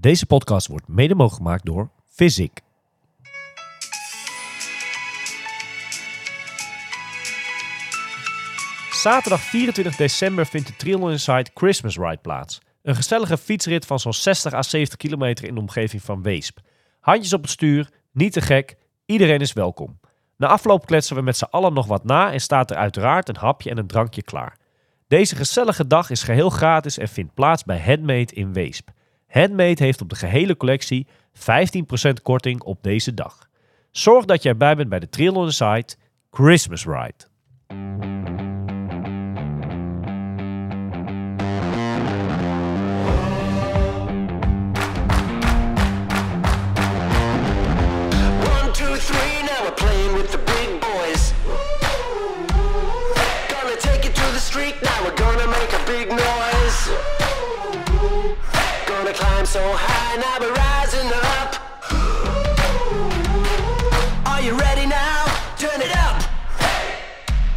Deze podcast wordt mede mogelijk gemaakt door Fizik. Zaterdag 24 december vindt de Trial Inside Christmas Ride plaats. Een gezellige fietsrit van zo'n 60 à 70 kilometer in de omgeving van Weesp. Handjes op het stuur, niet te gek, iedereen is welkom. Na afloop kletsen we met z'n allen nog wat na en staat er uiteraard een hapje en een drankje klaar. Deze gezellige dag is geheel gratis en vindt plaats bij Handmade in Weesp. Handmade heeft op de gehele collectie 15% korting op deze dag. Zorg dat je erbij bent bij de Trial Inside Christmas Ride. So high now we're rising up. Are you ready now? Turn it up. Hey,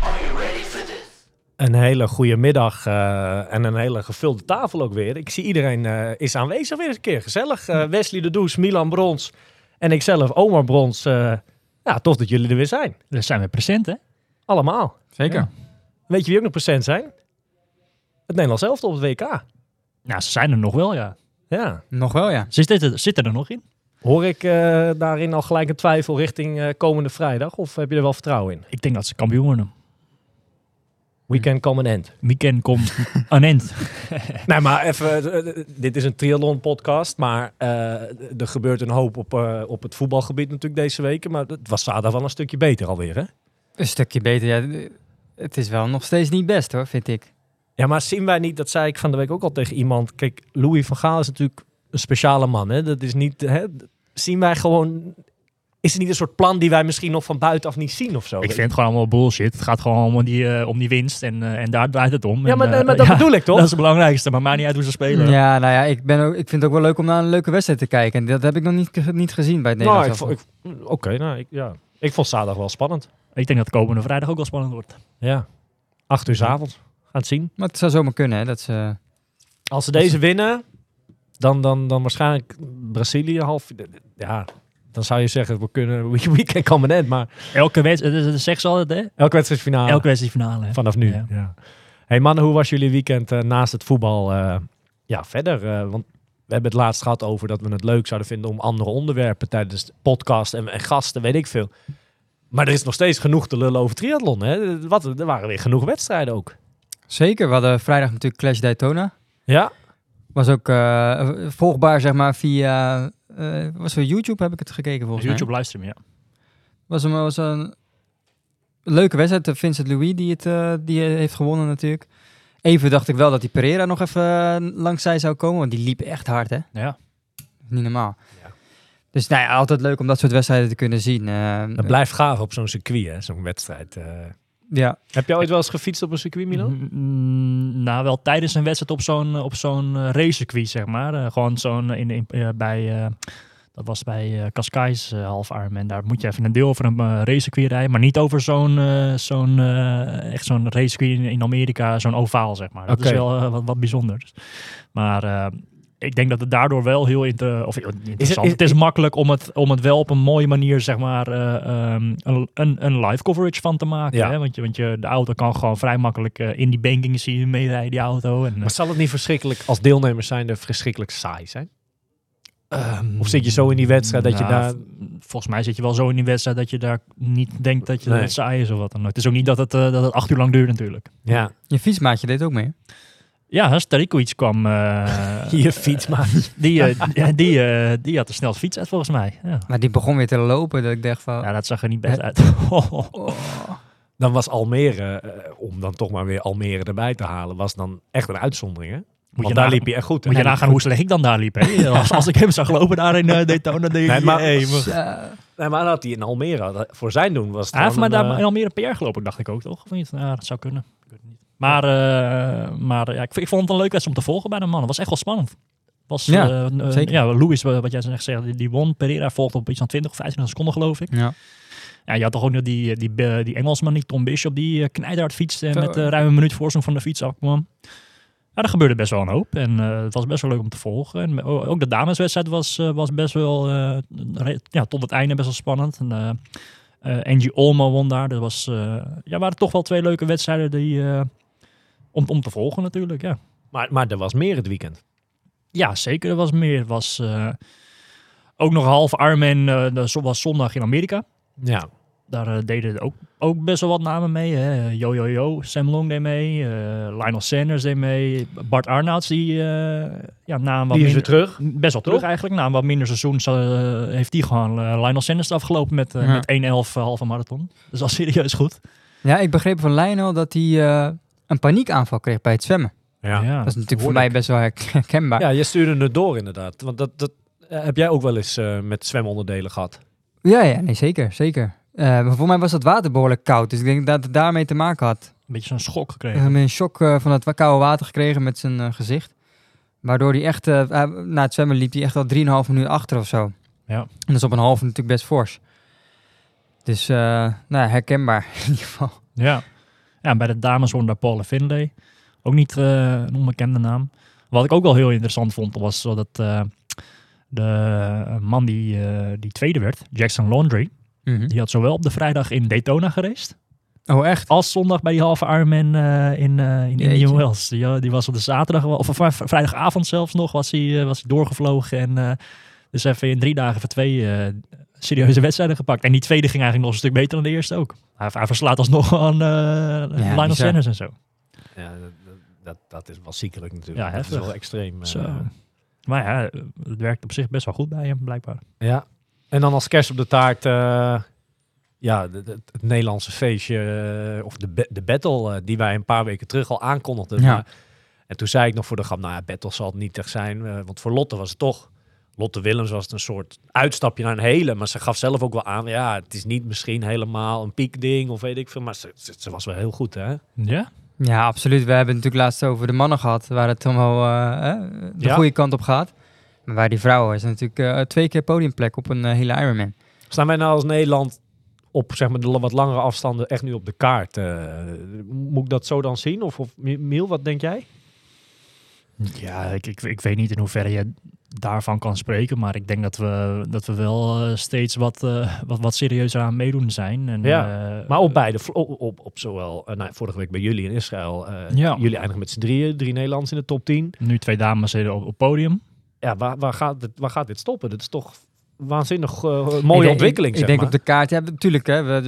are you ready for this? Een hele goede middag en een hele gevulde tafel ook weer. Ik zie iedereen is aanwezig weer eens een keer. Gezellig. Wesley de Does, Milan Brons en ikzelf, Omar Brons. Ja, tof dat jullie er weer zijn. Dus zijn we present, hè? Allemaal. Zeker. Ja. Weet je wie ook nog present zijn? Het Nederlands elftal op het WK. Nou, ze zijn er nog wel, ja. Ja, nog wel, ja. Zit er nog in? Hoor ik daarin al gelijk een twijfel richting komende vrijdag? Of heb je er wel vertrouwen in? Ik denk dat ze kampioen worden. We can come an end. Nee, maar even... dit is een triathlon podcast, maar er gebeurt een hoop op het voetbalgebied natuurlijk deze weken. Maar het was zaterdag wel een stukje beter alweer, hè? Een stukje beter, ja. Het is wel nog steeds niet best, hoor, vind ik. Ja, maar zien wij niet, dat zei ik van de week ook al tegen iemand... Kijk, Louis van Gaal is natuurlijk een speciale man, hè? Dat is niet... Hè? Zien wij gewoon... Is het niet een soort plan die wij misschien nog van buitenaf niet zien of zo? Ik vind het gewoon allemaal bullshit. Het gaat gewoon om die winst en daar draait het om. Ja, maar dat bedoel ik toch? Dat is het belangrijkste, maar maakt niet uit hoe ze spelen. Ja, nou ja, ik vind het ook wel leuk om naar een leuke wedstrijd te kijken. En dat heb ik nog niet gezien bij het Nederlands. Nou, ik vond zaterdag wel spannend. Ik denk dat komende vrijdag ook wel spannend wordt. Ja, 8 uur 's avonds. Gaan het zien. Maar het zou zomaar kunnen, hè? Dat ze... Als ze deze winnen, dan waarschijnlijk Brazilië half... Ja, dan zou je zeggen, we can come an end, maar... Elke wedstrijd, dat zeggen ze altijd, hè? Elke wedstrijd finale. Elke wedstrijd finale. Hè? Vanaf nu, ja. Hey mannen, hoe was jullie weekend naast het voetbal verder? Want we hebben het laatst gehad over dat we het leuk zouden vinden om andere onderwerpen tijdens de podcast en gasten, weet ik veel. Maar er is nog steeds genoeg te lullen over triathlon, hè? Er waren weer genoeg wedstrijden ook. Zeker, we hadden vrijdag natuurlijk Clash Daytona. Ja. Was ook volgbaar, zeg maar, via... was het YouTube, heb ik het gekeken volgens mij. YouTube livestream, ja. Was een leuke wedstrijd. Vincent Louis, die heeft gewonnen natuurlijk. Even dacht ik wel dat die Pereira nog even langs zij zou komen, want die liep echt hard, hè? Ja. Niet normaal. Ja. Dus nou ja, altijd leuk om dat soort wedstrijden te kunnen zien. Dat blijft gaaf op zo'n circuit, hè? Zo'n wedstrijd... Ja. Heb jij ooit wel eens gefietst op een circuit, Milan? Nou, wel tijdens een wedstrijd op zo'n racecircuit, zeg maar. Gewoon zo'n dat was bij Cascais halfarm. En daar moet je even een deel over een racecircuit rijden. Maar niet over echt zo'n racecircuit in Amerika, zo'n ovaal, zeg maar. Dat is wel wat bijzonders. Maar... ik denk dat het daardoor wel heel interessant is. Het is makkelijk om het wel op een mooie manier, zeg maar, een live coverage van te maken. Ja. Hè? Want de auto kan gewoon vrij makkelijk in die bankingen zien je meerijden, die auto. En, maar zal het niet verschrikkelijk, als deelnemers zijn, er verschrikkelijk saai zijn? Of zit je zo in die wedstrijd dat je daar... Volgens mij zit je wel zo in die wedstrijd dat je daar niet denkt dat je dat saai is of wat dan ook. Het is ook niet dat het 8 uur lang duurt natuurlijk. Ja. Je fietsmaatje deed ook mee. Ja, als Tarikovic kwam... je fietsmaat. Die had de snelste fiets uit, volgens mij. Ja. Maar die begon weer te lopen, dat ik dacht van... Ja, dat zag er niet best uit. Dan was Almere, om dan toch maar weer Almere erbij te halen, was dan echt een uitzondering, hè? Want daar liep je echt goed. Moet je nagaan hoe slecht ik dan daar liep, hè? Als ik hem zag lopen daar in Daytona, maar had hij in Almere, voor zijn doen was het... Hij heeft maar daar in Almere PR gelopen, dacht ik ook, toch? Of niet? Ja, dat zou kunnen. Ik weet het niet. Maar ik vond het een leuke wedstrijd om te volgen bij de mannen. Het was echt wel spannend. Louis, wat jij zegt, die won. Pereira volgde op iets van 20 of 25 seconden, geloof ik. Ja. Ja, je had toch ook nog die Engelsman, die Tom Bishop, die knijthard fietste met ruim een minuut voorsprong van de fiets afkwam. Ja, er gebeurde best wel een hoop. En het was best wel leuk om te volgen. En ook de dameswedstrijd was best wel tot het einde best wel spannend. En, Angie Olma won daar. Dat was, waren toch wel twee leuke wedstrijden die, om te volgen natuurlijk. Ja. Maar er was meer het weekend. Ja, zeker. Er was meer. Er was ook nog half Ironman. Dat was zondag in Amerika. Ja. Daar deden ook best wel wat namen mee. Hè. Yo, Sam Long deed mee. Lionel Sanders deed mee. Bart Arnouts, die is weer terug. Best wel terug eigenlijk. Na een wat minder seizoen heeft hij gewoon Lionel Sanders afgelopen met 1.11 halve marathon. Dus al serieus goed. Ja, ik begreep van Lionel dat hij een paniekaanval kreeg bij het zwemmen. Ja. Dat is natuurlijk voor mij best wel herkenbaar. Ja, je stuurde het door inderdaad. Want dat heb jij ook wel eens met zwemonderdelen gehad. Ja, nee, zeker. Maar voor mij was dat water behoorlijk koud. Dus ik denk dat het daarmee te maken had. Een beetje zo'n schok gekregen. Een schok van dat koude water gekregen met zijn gezicht. Waardoor hij echt, na het zwemmen liep hij echt al 3,5 minuut achter of zo. Ja. En dat is op een halve natuurlijk best fors. Dus herkenbaar in ieder geval. Ja, en bij de dames won daar Paula Findlay. Ook niet een onbekende naam. Wat ik ook wel heel interessant vond was dat de man die tweede werd, Jackson Laundrie. Mm-hmm. Die had zowel op de vrijdag in Daytona geraced. Oh, echt? Als zondag bij die halve Ironman in Indian Wells. Die was op de zaterdag, of vrijdagavond zelfs nog, was hij doorgevlogen. En dus even in 3 dagen voor 2 serieuze wedstrijden gepakt. En die tweede ging eigenlijk nog een stuk beter dan de eerste ook. Hij verslaat alsnog aan Lionel Sanders en zo. Ja, dat is wel ziekelijk natuurlijk. Ja, heftig. Dat is wel extreem. Maar ja, het werkt op zich best wel goed bij hem, blijkbaar. Ja. En dan als kerst op de taart, het Nederlandse feestje, of de battle die wij een paar weken terug al aankondigden. Ja. En toen zei ik nog voor de grap, battle zal het niet echt zijn. Want voor Lotte was het toch, Lotte Wilms was het een soort uitstapje naar een hele. Maar ze gaf zelf ook wel aan, het is niet misschien helemaal een piekding of weet ik veel. Maar ze was wel heel goed, hè? Ja? Ja, absoluut. We hebben het natuurlijk laatst over de mannen gehad, waar het dan wel de goede kant op gaat. Maar waar die vrouwen is natuurlijk 2 keer podiumplek op een hele Ironman. Staan wij nou als Nederland op zeg maar, de wat langere afstanden echt nu op de kaart? Moet ik dat zo dan zien? Of Miel, wat denk jij? Ja, ik weet niet in hoeverre je daarvan kan spreken. Maar ik denk dat we wel steeds wat serieuzer aan meedoen zijn. En, maar op beide. Op zowel vorige week bij jullie in Israël. Jullie eindigen met z'n drieën. 3 Nederlands in de top 10. Nu 2 dames op podium. Ja, waar gaat dit stoppen? Dat is toch waanzinnig mooie ontwikkeling. Ik denk op de kaart, ja, natuurlijk. Hè,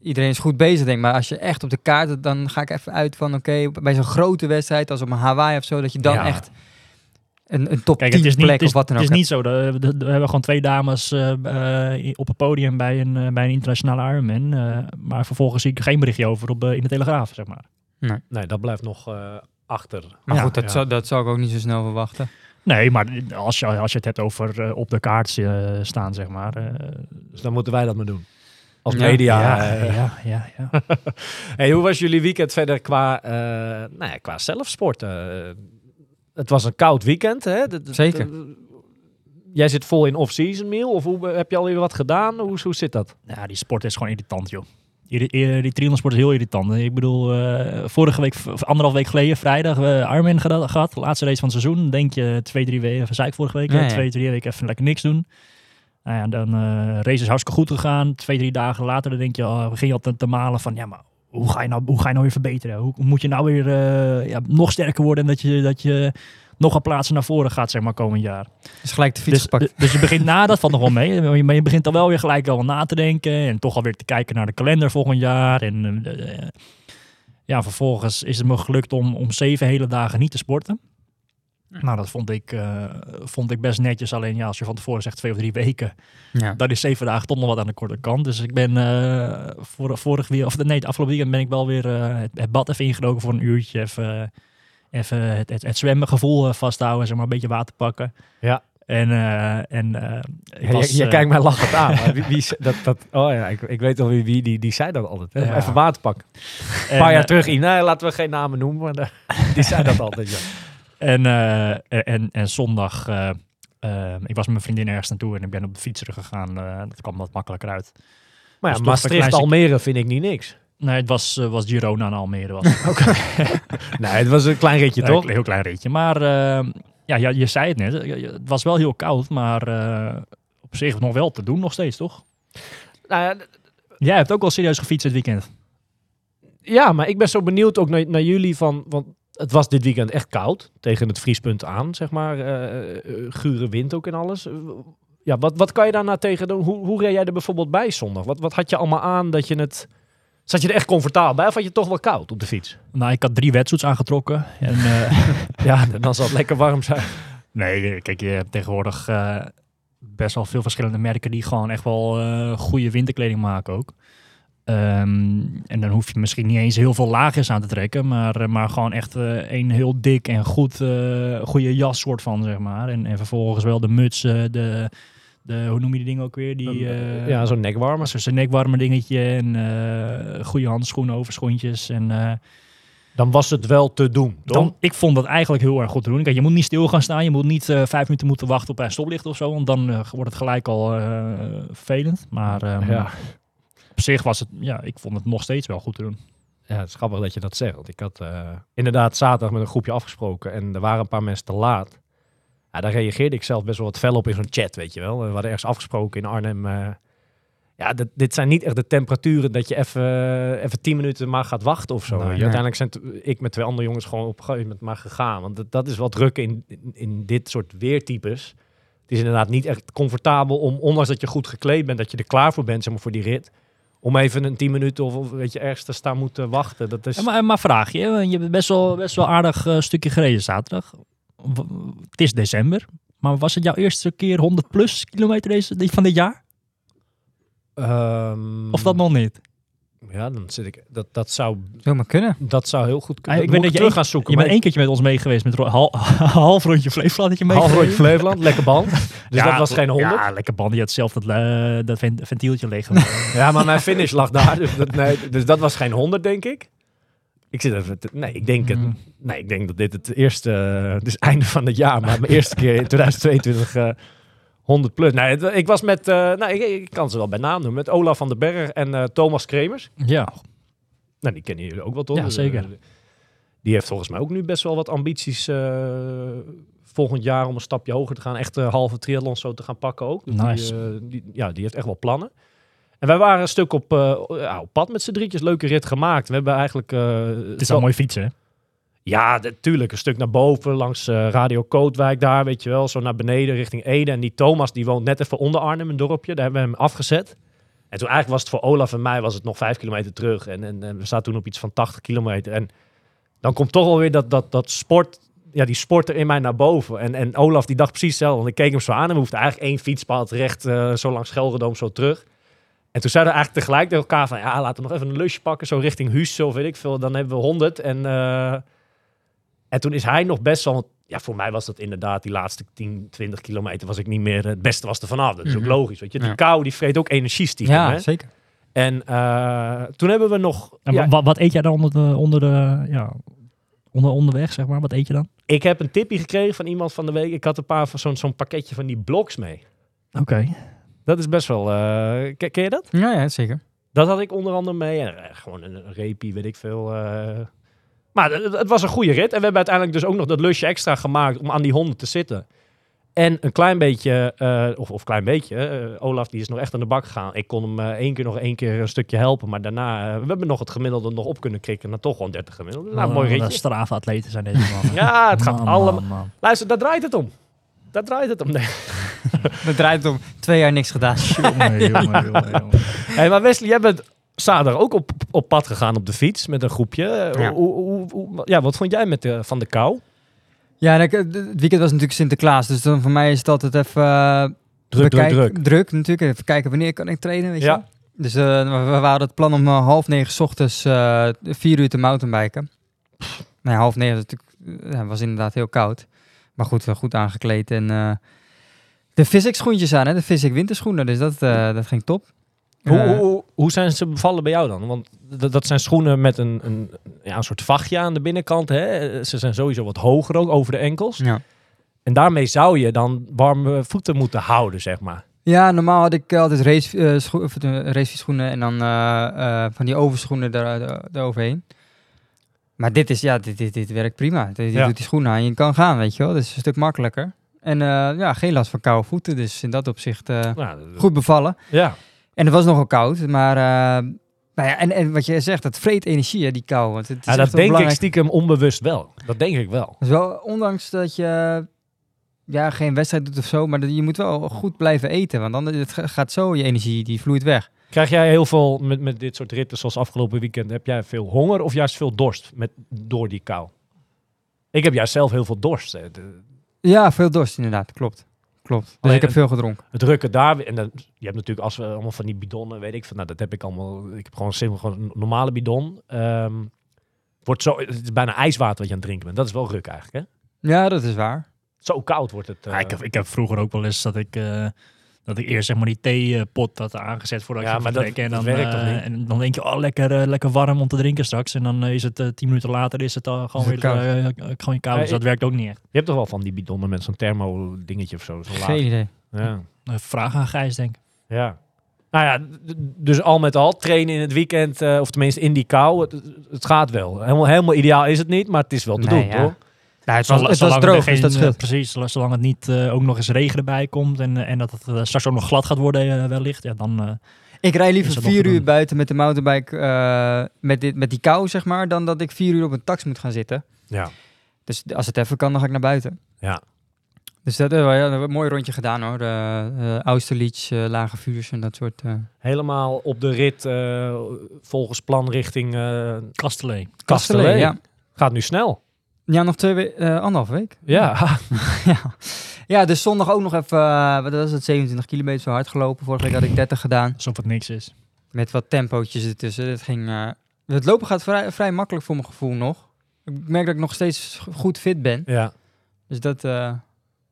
iedereen is goed bezig, denk ik. Maar als je echt op de kaart, dan ga ik even uit van, oké, bij zo'n grote wedstrijd als op een Hawaii of zo, dat je dan echt een top 10 plek of wat dan ook. Het is niet zo. We hebben gewoon 2 dames op het podium bij een internationale Ironman. Maar vervolgens zie ik geen berichtje over in de Telegraaf, zeg maar. Nee, dat blijft nog achter. Maar goed, dat zou ik ook niet zo snel verwachten. Nee, maar als je het hebt over op de kaart staan, zeg maar. Dus dan moeten wij dat maar doen. Als media. Ja. Hey, hoe was jullie weekend verder qua, qua zelfsport? Het was een koud weekend, hè? Zeker. Jij zit vol in off-season, Miel? Of heb je alweer wat gedaan? Hoe zit dat? Ja, die sport is gewoon irritant, joh. Die triathlonsport is heel irritant. Ik bedoel, vorige week, anderhalf week geleden, vrijdag, Ironman gehad. Laatste race van het seizoen. Denk je, 2-3 weken, even zei ik vorige week. 2-3 weken even lekker niks doen. Nou ja, dan race is hartstikke goed gegaan. 2-3 dagen later, dan denk je, begin je al te malen van, ja, maar hoe ga je nou weer verbeteren? Hoe moet je nou weer nog sterker worden en dat je nogal plaatsen naar voren gaat, zeg maar, komend jaar. Dus gelijk de fiets gepakt. Dus je begint dat valt nog wel mee. Maar je begint dan wel weer gelijk al na te denken. En toch alweer te kijken naar de kalender volgend jaar. En vervolgens is het me gelukt om 7 hele dagen niet te sporten. Nou, dat vond ik best netjes. Alleen als je van tevoren zegt 2 of 3 weken, dan is 7 dagen toch nog wat aan de korte kant. Dus ik ben afgelopen weekend ben ik wel weer het bad even ingedoken voor een uurtje. Even het zwemmengevoel vasthouden, zeg maar, een beetje water pakken. Ja. Je kijkt mij lachend aan. Maar ik weet al wie die zei dat altijd. Hè? Ja. Even water pakken. Een paar jaar terug, laten we geen namen noemen, maar die zei dat altijd. Ja. En zondag, ik was met mijn vriendin ergens naartoe en ik ben op de fiets teruggegaan. Dat kwam wat makkelijker uit. Maar ja, dus Maastricht, Almere vind ik niet niks. Nee, het was Girona en Almere. Okay. Nee, het was een klein ritje, toch? Een heel klein ritje. Maar ja, je zei het net. Het was wel heel koud, maar op zich nog wel te doen nog steeds, toch? Nou ja, jij hebt ook wel serieus gefietst dit weekend. Ja, maar ik ben zo benieuwd ook naar jullie van... Want het was dit weekend echt koud, tegen het vriespunt aan, zeg maar. Gure wind ook en alles. Ja, wat kan je daarna tegen doen? Hoe reed jij er bijvoorbeeld bij zondag? Wat had je allemaal aan dat je het... Zat je er echt comfortabel bij of had je het toch wel koud op de fiets? Nou, ik had 3 wetsuits aangetrokken. En, ja, dan zal het lekker warm zijn. Nee, kijk, je hebt tegenwoordig best wel veel verschillende merken... die gewoon echt wel goede winterkleding maken ook. En dan hoef je misschien niet eens heel veel laagjes aan te trekken... maar gewoon echt een heel dik en goede jas soort van, zeg maar. En vervolgens wel de muts, hoe noem je die dingen ook weer? Ja, zo'n nekwarmer. Zo'n nekwarmer dingetje en goede handschoenen, overschoentjes. En, dan was het wel te doen, toch? Ik vond dat eigenlijk heel erg goed te doen. Kijk, je moet niet stil gaan staan. Je moet niet 5 minuten moeten wachten op een stoplicht of zo. Want dan wordt het gelijk al vervelend. Maar ja. Op zich was het... Ja, ik vond het nog steeds wel goed te doen. Ja, het is grappig dat je dat zegt. Want ik had inderdaad zaterdag met een groepje afgesproken. En er waren een paar mensen te laat. Ja, daar reageerde ik zelf best wel wat fel op in zo'n chat, weet je wel. We hadden ergens afgesproken in Arnhem. Ja, dit zijn niet echt de temperaturen dat je even 10 minuten maar gaat wachten of zo. Nou, ja. Uiteindelijk zijn ik met 2 andere jongens gewoon op een gegeven moment maar gegaan. Want dat is wat druk in dit soort weertypes. Het is inderdaad niet echt comfortabel om, ondanks dat je goed gekleed bent, dat je er klaar voor bent, zeg maar, voor die rit. Om even een 10 minuten of weet je, ergens te staan moeten wachten. Dat is... Ja, maar vraag je, je hebt best wel aardig stukje gereden zaterdag. Het is december, maar was het jouw eerste keer 100 plus kilometer van dit jaar? Of dat nog niet? Ja, dan zit ik... Dat zou... Zomaar kunnen. Dat zou heel goed kunnen. Ik ben dat je terug gaan zoeken. Je bent 1 keertje met ons mee geweest, met half rondje Flevoland. Dat je mee half rondje Flevoland, lekker band. Dus ja, dat was geen 100. Ja, lekker band. Je had zelf dat ventieltje leeg. Ja, maar mijn finish lag daar. Dus dat was geen 100, denk ik. Ik zit even ik denk dat dit het eerste, dus einde van het jaar, maar mijn eerste keer in 2022 100 plus. Nee, ik was met, ik kan ze wel bij naam noemen, met Olaf van den Berg en Thomas Kremers. Ja. Nou, die kennen jullie ook wel, toch? Ja, zeker. Die heeft volgens mij ook nu best wel wat ambities volgend jaar om een stapje hoger te gaan. Echt halve triathlons zo te gaan pakken ook. Dus nice. Die heeft echt wel plannen. En wij waren een stuk op pad met z'n drietjes. Leuke rit gemaakt. We hebben eigenlijk... het is al mooi fietsen, hè? Ja, natuurlijk. Een stuk naar boven, langs Radio Kootwijk daar, weet je wel. Zo naar beneden, richting Ede. En die Thomas, die woont net even onder Arnhem, een dorpje. Daar hebben we hem afgezet. En toen eigenlijk was het voor Olaf en mij was het nog 5 kilometer terug. En we zaten toen op iets van 80 kilometer. En dan komt toch alweer dat sport... Ja, die sporter in mij naar boven. En Olaf, die dacht precies zelf. Want ik keek hem zo aan en we hoefden eigenlijk 1 fietspaal recht zo langs Gelredome, zo terug. En toen zeiden we eigenlijk tegelijk tegen elkaar van... Ja, laten we nog even een lusje pakken. Zo richting Huus, of weet ik veel. Dan hebben we 100. En toen is hij nog best wel... Ja, voor mij was dat inderdaad... Die laatste 10, 20 kilometer was ik niet meer... Het beste was er vanaf. Dat is ook logisch, weet je. Die kou, die vreet ook energie stiekem. Ja, hè? Zeker. En toen hebben we nog... En ja, wat eet jij dan onderweg, zeg maar? Wat eet je dan? Ik heb een tipje gekregen van iemand van de week. Ik had een paar van zo'n pakketje van die bloks mee. Oké. Okay. Dat is best wel... ken je dat? Ja, zeker. Dat had ik onder andere mee. En, gewoon een reepie, weet ik veel. Maar het was een goede rit. En we hebben uiteindelijk dus ook nog dat lusje extra gemaakt om aan die 100 te zitten. En een klein beetje... Olaf, die is nog echt aan de bak gegaan. Ik kon hem één keer een stukje helpen. Maar daarna... we hebben nog het gemiddelde nog op kunnen krikken. Nou, toch gewoon 30 gemiddelde. Nou, mooi ritje. Strava-atleten zijn deze mannen. Ja, het gaat allemaal... Luister, daar draait het om. Daar draait het om. Nee. Dat draait het om 2 jaar niks gedaan. Jongen. Hey, maar Wesley, jij bent zaterdag ook op pad gegaan op de fiets met een groepje. Ja. Wat vond jij van de kou? Ja, het weekend was natuurlijk Sinterklaas. Dus dan voor mij is het altijd even... druk natuurlijk. Even kijken wanneer kan ik trainen, weet je. Ja. Dus we hadden het plan om 8:30 ochtends 4 uur te mountainbiken. Nou ja, 8:30 was inderdaad heel koud. Maar goed, wel goed aangekleed en... de Fizik schoentjes aan, hè? De Fizik winterschoenen. Dus dat ging top. Hoe zijn ze bevallen bij jou dan? Want dat zijn schoenen met een soort vachtje aan de binnenkant. Hè? Ze zijn sowieso wat hoger ook over de enkels. Ja. En daarmee zou je dan warme voeten moeten houden, zeg maar. Ja, normaal had ik altijd racefietsschoenen en dan van die overschoenen eroverheen. Maar dit is, ja, dit werkt prima. Je doet die schoenen aan en je kan gaan, weet je wel. Dat is een stuk makkelijker. En geen last van koude voeten. Dus in dat opzicht goed bevallen. Ja. En het was nogal koud, maar... en wat je zegt, dat vreet energie, hè, die kou. Want het is dat denk belangrijk... ik stiekem onbewust wel. Dat denk ik wel. Dus wel, ondanks dat je geen wedstrijd doet of zo, maar je moet wel goed blijven eten. Want dan gaat zo je energie, die vloeit weg. Krijg jij heel veel, met dit soort ritten zoals afgelopen weekend, heb jij veel honger of juist veel dorst door die kou? Ik heb juist zelf heel veel dorst. Hè. Ja, veel dorst inderdaad, klopt. Dus alleen, ik heb veel gedronken. Het rukken daar, en dan, je hebt natuurlijk als we allemaal van die bidonnen, weet ik van, nou dat heb ik allemaal, ik heb gewoon een normale bidon. Het is bijna ijswater wat je aan het drinken bent. Dat is wel ruk eigenlijk, hè? Ja, dat is waar. Zo koud wordt het. Ik heb vroeger ook wel eens dat ik eerst zeg maar die theepot had aangezet voordat ik ging drinken. En dan denk je, oh lekker warm om te drinken straks. En dan is het 10 minuten later is het al gewoon weer koud. Dus dat werkt ook niet echt. Je hebt toch wel van die bidonnen met zo'n thermo dingetje of zo? Geen idee. Ja. Vraag aan Gijs, denk ik. Ja. Nou ja, dus al met al, trainen in het weekend, of tenminste in die kou, het gaat wel. Helemaal ideaal is het niet, maar het is wel te doen, ja. Hoor. Nou, het was droog, dus dat scheelt. Precies, zolang het niet ook nog eens regen erbij komt en dat het straks ook nog glad gaat worden wellicht, ja, dan... ik rij liever 4 uur buiten met de mountainbike, met die kou, zeg maar, dan dat ik 4 uur op een tax moet gaan zitten. Ja. Dus als het even kan, dan ga ik naar buiten. Ja. Dus dat hebben we een mooi rondje gedaan, hoor. Austerlitz, Lage Vuurs en dat soort... Helemaal op de rit, volgens plan richting... Castellé. Castellé, ja. Gaat nu snel. Ja, nog 2,5 week. Ja. Ja, dus zondag ook nog even, wat was het, 27 kilometer zo hard gelopen. Vorige week had ik 30 gedaan. Alsof het niks is. Met wat tempootjes ertussen. Het lopen gaat vrij makkelijk voor mijn gevoel nog. Ik merk dat ik nog steeds goed fit ben. Ja. Dus dat...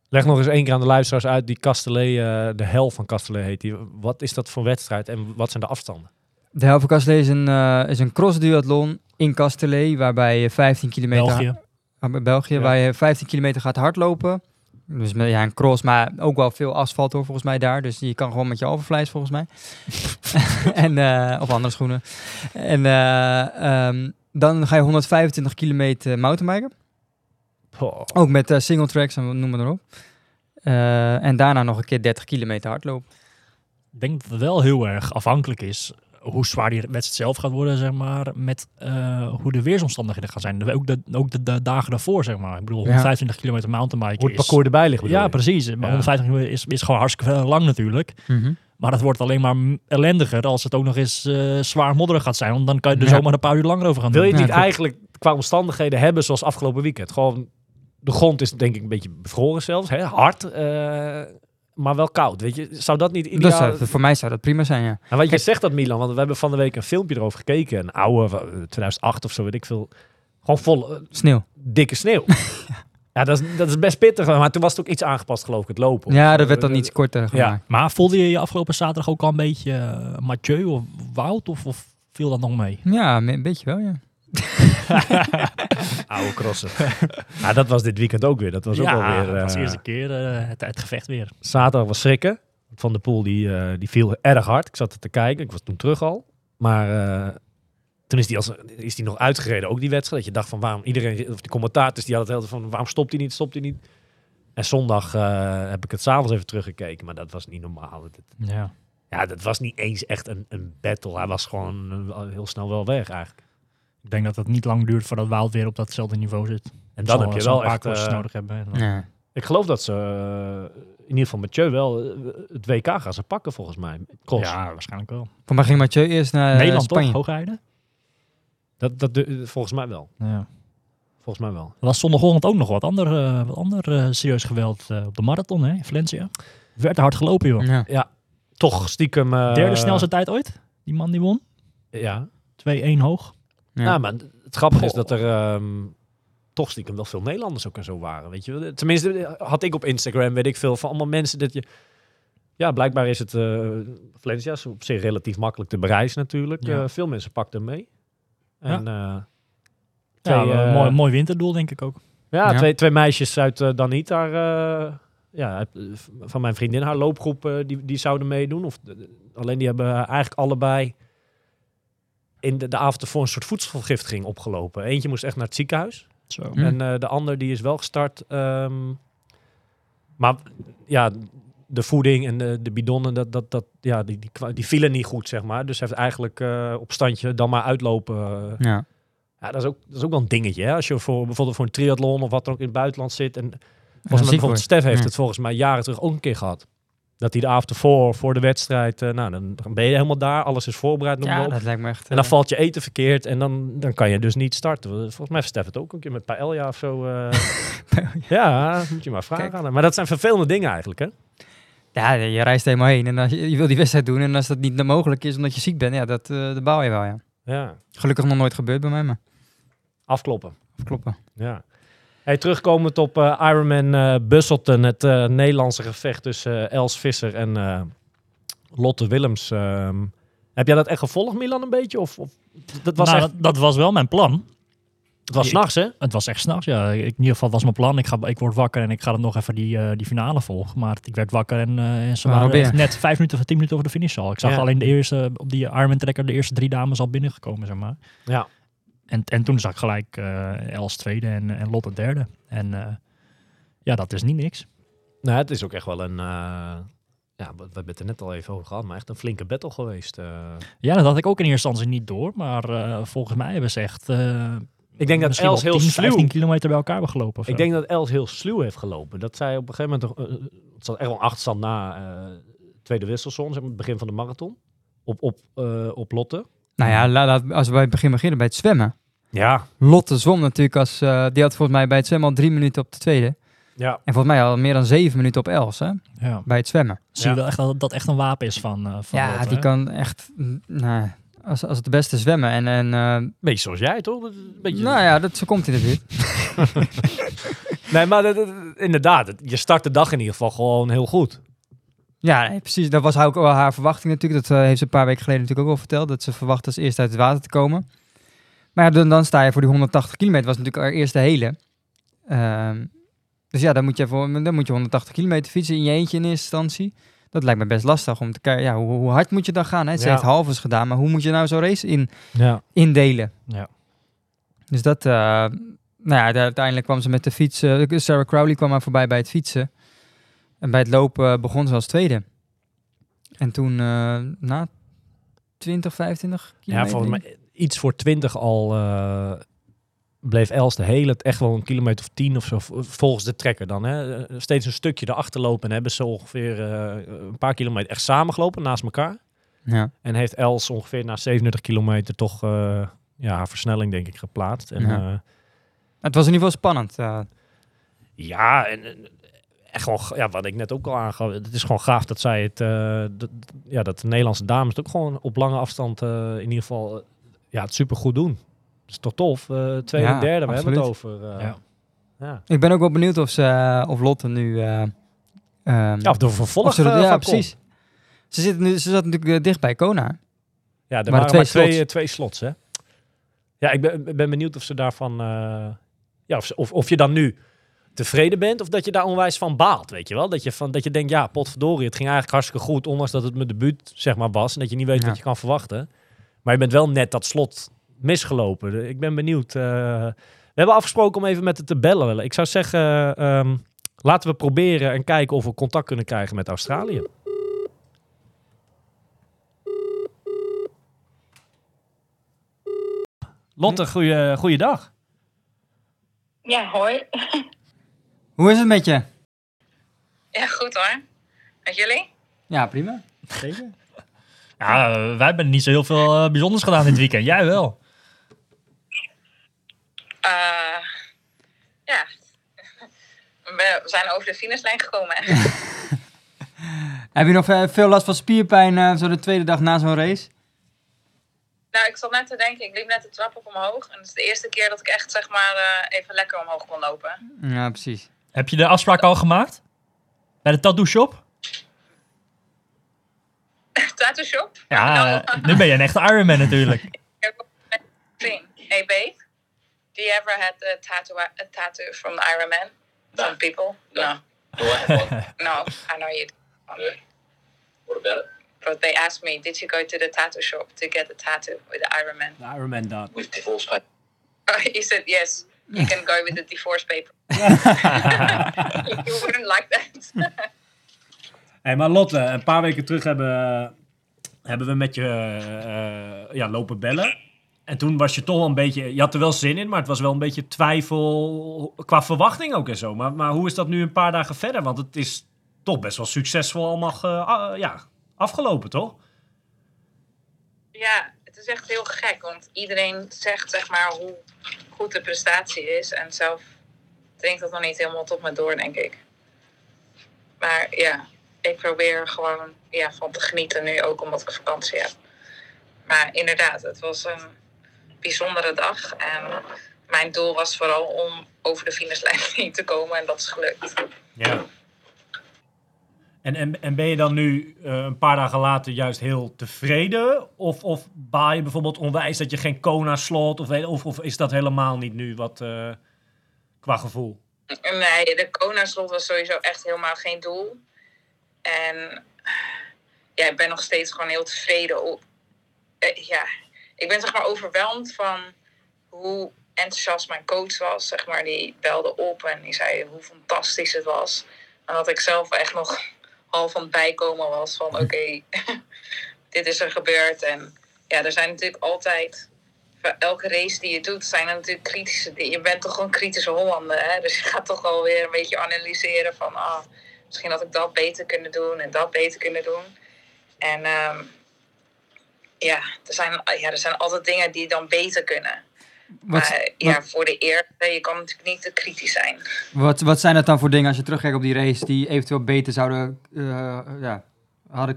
Leg nog eens 1 keer aan de luisteraars uit, die Castellé, de Hel van Castellé heet die. Wat is dat voor wedstrijd en wat zijn de afstanden? De Hel van Castellé is een cross-duathlon in Castellé, waarbij je 15 kilometer... België, waar je 15 kilometer gaat hardlopen. Dus met een cross, maar ook wel veel asfalt, hoor, volgens mij daar. Dus je kan gewoon met je overvlijs, volgens mij. Of andere schoenen. Dan ga je 125 kilometer mountainbiken. Oh. Ook met single tracks en noem maar erop. En daarna nog een keer 30 kilometer hardlopen. Ik denk dat het wel heel erg afhankelijk is hoe zwaar die wedstrijd zelf gaat worden, zeg maar, met hoe de weersomstandigheden gaan zijn. Ook de dagen daarvoor, zeg maar. Ik bedoel, 125 kilometer mountainbiken is... Hoe het parcours erbij ligt, bedoel je? Ja, precies. Maar 150 kilometer is gewoon hartstikke lang natuurlijk. Mm-hmm. Maar dat wordt alleen maar ellendiger als het ook nog eens zwaar modderig gaat zijn. Want dan kan je er zomaar een paar uur langer over gaan doen. Wil je het niet eigenlijk qua omstandigheden hebben zoals afgelopen weekend? Gewoon, de grond is denk ik een beetje bevroren zelfs, hè? Hard... maar wel koud, weet je. Zou dat niet ideaal... voor mij zou dat prima zijn, ja. En wat je zegt dat, Milan, want we hebben van de week een filmpje erover gekeken. Een oude, 2008 of zo, weet ik veel. Gewoon vol... sneeuw. Dikke sneeuw. Ja, dat is best pittig. Maar toen was het ook iets aangepast, geloof ik, het lopen. Ja, dat werd dan iets korter gemaakt. Ja. Maar voelde je afgelopen zaterdag ook al een beetje Mathieu of Wout? Of viel dat nog mee? Ja, een beetje wel, ja. Oude crossen. Nou, dat was dit weekend ook weer. Dat was ook alweer... Ja, dat was de eerste keer het gevecht weer. Zaterdag was schrikken. Van de Poel die viel erg hard. Ik zat er te kijken. Ik was toen terug al. Maar toen is die nog uitgereden. Ook die wedstrijd. Dat je dacht van waarom iedereen... Of de commentators die hadden het hele van waarom stopt hij niet? En zondag heb ik het 's avonds even teruggekeken. Maar dat was niet normaal. Ja, dat was niet eens echt een battle. Hij was gewoon heel snel wel weg eigenlijk. Ik denk dat het niet lang duurt voordat Wout weer op datzelfde niveau zit. En dan heb je wel echt nodig hebben. Ja. Ik geloof dat ze in ieder geval Mathieu wel het WK gaan ze pakken volgens mij. Cross. Ja, waarschijnlijk wel. Voor mij ging Mathieu eerst naar Nederland, Spanje. Toch? Hoogheide? Dat volgens mij wel. Ja. Volgens mij wel. Er was zondagochtend ook nog wat ander serieus geweld op de marathon, hè? In Valencia. Werd hard gelopen, joh. Ja. Toch stiekem... Derde snelste tijd ooit. Die man die won. Ja. 2-1 hoog. Ja. Nou, maar het grappige is dat er toch stiekem wel veel Nederlanders ook en zo waren, weet je. Tenminste, had ik op Instagram, weet ik veel, van allemaal mensen dat je... Ja, blijkbaar is het... Valencia is op zich relatief makkelijk te bereizen natuurlijk. Ja. Veel mensen pakten hem mee. En, mooi winterdoel, denk ik ook. Ja, twee meisjes uit Danita ja, van mijn vriendin, haar loopgroep, die zouden meedoen. Of alleen die hebben eigenlijk allebei in de avond ervoor een soort voedselvergiftiging opgelopen. Eentje moest echt naar het ziekenhuis. Zo. En de ander die is wel gestart. Maar ja, de voeding en de bidonnen, die vielen niet goed, zeg maar. Dus heeft eigenlijk op standje dan maar uitlopen. Ja. Ja, dat is ook wel een dingetje. Hè? Als je bijvoorbeeld voor een triathlon of wat dan ook in het buitenland zit. En bijvoorbeeld Stef heeft het volgens mij jaren terug ook een keer gehad. Dat hij de avond ervoor, voor de wedstrijd... dan ben je helemaal daar, alles is voorbereid. Ja, dat lijkt me echt... En dan valt je eten verkeerd en dan kan je dus niet starten. Volgens mij heeft Stef het ook een keer met Paella of zo. Ja, moet je maar vragen aan hem. Maar dat zijn vervelende dingen eigenlijk, hè? Ja, je reist helemaal heen en je wil die wedstrijd doen. En als dat niet mogelijk is omdat je ziek bent, ja, dat baal je wel, ja. Ja. Gelukkig nog nooit gebeurd bij mij, maar... Afkloppen. Ja. Hey, terugkomend op Ironman Busselton, het Nederlandse gevecht tussen Els Visser en Lotte Wilms. Heb jij dat echt gevolgd, Milan, een beetje? Of dat was echt... dat was wel mijn plan. Het was 's nachts, hè? Het was echt 's nachts, ja. In ieder geval was mijn plan. Ik word wakker en ik ga dan nog even die finale volgen. Maar ik werd wakker en ze waren net 5 minuten of 10 minuten over de finish al. Ik zag alleen de eerste, op die Ironman trekker, de eerste 3 dames al binnengekomen, zeg maar. Ja. En toen zag ik gelijk Els tweede en Lotte derde. En ja, dat is niet niks. Nou, het is ook echt wel een... we hebben het er net al even over gehad, maar echt een flinke battle geweest. Ja, dat had ik ook in eerste instantie niet door. Maar volgens mij hebben ze echt... ik denk dat Els heel 10, 15 kilometer bij elkaar hebben gelopen. Ik denk dat Els heel sluw heeft gelopen. Dat zij op een gegeven moment... het zat echt wel achterstand na tweede wisselzon, zeg maar, het begin van de marathon. Op Lotte. Nou ja, als we bij het begin beginnen bij het zwemmen. Ja. Lotte zwom natuurlijk als... die had volgens mij bij het zwemmen al 3 minuten op de tweede. Ja. En volgens mij al meer dan 7 minuten op Els, hè? Ja. Bij het zwemmen. Zie je wel echt dat dat echt een wapen is van ja, Lotte, die kan echt... Nou, als het beste zwemmen. Beetje zoals jij, toch? Beetje... Nou ja, dat zo komt in de buurt. Nee, maar inderdaad. Je start de dag in ieder geval gewoon heel goed. Ja, nee, precies. Dat was ook wel haar verwachting natuurlijk. Dat heeft ze een paar weken geleden natuurlijk ook al verteld. Dat ze verwacht als eerste uit het water te komen. Maar ja, dan sta je voor die 180 kilometer. Dat was natuurlijk haar eerste hele. Dus ja, dan moet je 180 kilometer fietsen in je eentje in eerste instantie. Dat lijkt me best lastig om te kijken. Ja, hoe hard moet je dan gaan? Hè? Ze heeft halves gedaan, maar hoe moet je nou zo'n race indelen? Ja. Dus dat... uiteindelijk kwam ze met de fiets... Sarah Crowley kwam maar voorbij bij het fietsen. En bij het lopen begon ze als tweede. En toen na 20, 25 kilometer... Ja, volgens mij iets voor 20 al bleef Els de hele... echt wel een kilometer of 10 of zo volgens de trekker dan. Hè? Steeds een stukje erachter lopen en hebben ze ongeveer een paar kilometer echt samengelopen naast elkaar. Ja. En heeft Els ongeveer na 37 kilometer toch haar versnelling denk ik geplaatst. En, het was in ieder geval spannend. Ja, en... Echt gewoon, ja, wat ik net ook al aangaf, het is gewoon gaaf dat zij het, dat de Nederlandse dames het ook gewoon op lange afstand in ieder geval het supergoed doen. Dat is toch tof. Tweede en derde, we hebben het over. Ik ben ook wel benieuwd of Lotte nu... of de vervolg of ze dat, van precies. Ze zat natuurlijk dicht bij Kona. Ja, er waren twee slots, hè? Ja, ik ben benieuwd of ze daarvan... of je dan nu... tevreden bent of dat je daar onwijs van baalt, weet je wel? Dat je denkt, ja, potverdorie, het ging eigenlijk hartstikke goed, ondanks dat het mijn debuut, zeg maar, was en dat je niet weet wat je kan verwachten. Maar je bent wel net dat slot misgelopen. Ik ben benieuwd. We hebben afgesproken om even met het te bellen. Ik zou zeggen, laten we proberen en kijken of we contact kunnen krijgen met Australië. Lotte, goeiedag. Ja, hoi. Hoe is het met je? Ja, goed hoor. Met jullie? Ja, prima. Zeker. Ja, wij hebben niet zo heel veel bijzonders gedaan dit weekend. Jij wel? Ja. We zijn over de finishlijn gekomen. Heb je nog veel last van spierpijn zo de tweede dag na zo'n race? Nou, ik zat net te denken, ik liep net de trap op omhoog. En het is de eerste keer dat ik echt, zeg maar, even lekker omhoog kon lopen. Ja, precies. Heb je de afspraak al gemaakt? Bij de tattoo shop? Tattoo shop? Ja, nu ben je een echte Ironman natuurlijk. Ik heb ook gezien. Hey babe, do you ever had a tattoo from the Ironman? Some people? No. No, I know you don't. Yeah. What about it? But they asked me, did you go to the tattoo shop to get a tattoo with the Iron Man? The Iron Man dot. With divorce paper. He said, yes, you can go with the divorce paper. You wouldn't like that. Hey, maar Lotte, een paar weken terug hebben we met je lopen bellen. En toen was je toch wel een beetje... Je had er wel zin in, maar het was wel een beetje twijfel... qua verwachting ook en zo. Maar hoe is dat nu een paar dagen verder? Want het is toch best wel succesvol allemaal afgelopen, toch? Ja, het is echt heel gek. Want iedereen zegt zeg maar hoe goed de prestatie is. En zelf drinkt dat nog niet helemaal tot me door, denk ik. Maar ja, ik probeer gewoon van te genieten nu ook omdat ik vakantie heb. Maar inderdaad, het was een bijzondere dag. En mijn doel was vooral om over de finishlijn heen te komen. En dat is gelukt. Ja. En ben je dan nu een paar dagen later juist heel tevreden? Of baal je bijvoorbeeld onwijs dat je geen Kona slot? Of is dat helemaal niet nu wat qua gevoel? Nee, de Kona slot was sowieso echt helemaal geen doel. En ja, ik ben nog steeds gewoon heel tevreden op. Ja, ik ben zeg maar overweldigd van hoe enthousiast mijn coach was. Zeg maar, die belde op en die zei hoe fantastisch het was. En dat ik zelf echt nog half aan het bijkomen was van oké, dit is er gebeurd. En ja, er zijn natuurlijk altijd, voor elke race die je doet, zijn er natuurlijk kritische. Je bent toch gewoon kritische Hollander, hè? Dus je gaat toch wel weer een beetje analyseren van misschien had ik dat beter kunnen doen en dat beter kunnen doen. En er zijn altijd dingen die dan beter kunnen. Maar voor de eer, je kan natuurlijk niet te kritisch zijn. Wat zijn dat dan voor dingen als je terugkijkt op die race die eventueel beter zouden hadden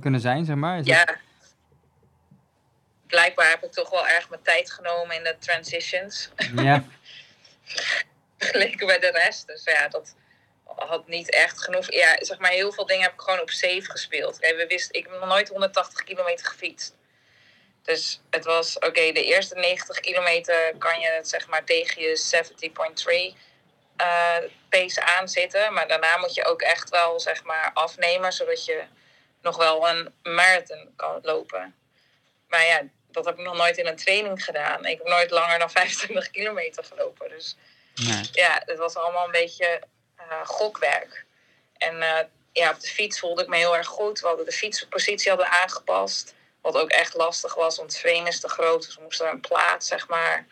kunnen zijn, zeg maar? Blijkbaar heb ik toch wel erg mijn tijd genomen in de transitions. Ja. Vergeleken bij de rest. Dus ja, dat had niet echt genoeg. Ja, zeg maar, heel veel dingen heb ik gewoon op safe gespeeld. Kijk, ik heb nog nooit 180 kilometer gefietst. Dus het was, de eerste 90 kilometer kan je het zeg maar tegen je 70.3 pace aanzitten. Maar daarna moet je ook echt wel zeg maar afnemen, zodat je nog wel een marathon kan lopen. Maar ja, dat heb ik nog nooit in een training gedaan. Ik heb nooit langer dan 25 kilometer gelopen. Dus nee. Ja, het was allemaal een beetje gokwerk. En op de fiets voelde ik me heel erg goed. We hadden de fietspositie aangepast. Wat ook echt lastig was, want frame is te groot. Dus we moesten een plaat, zeg maar,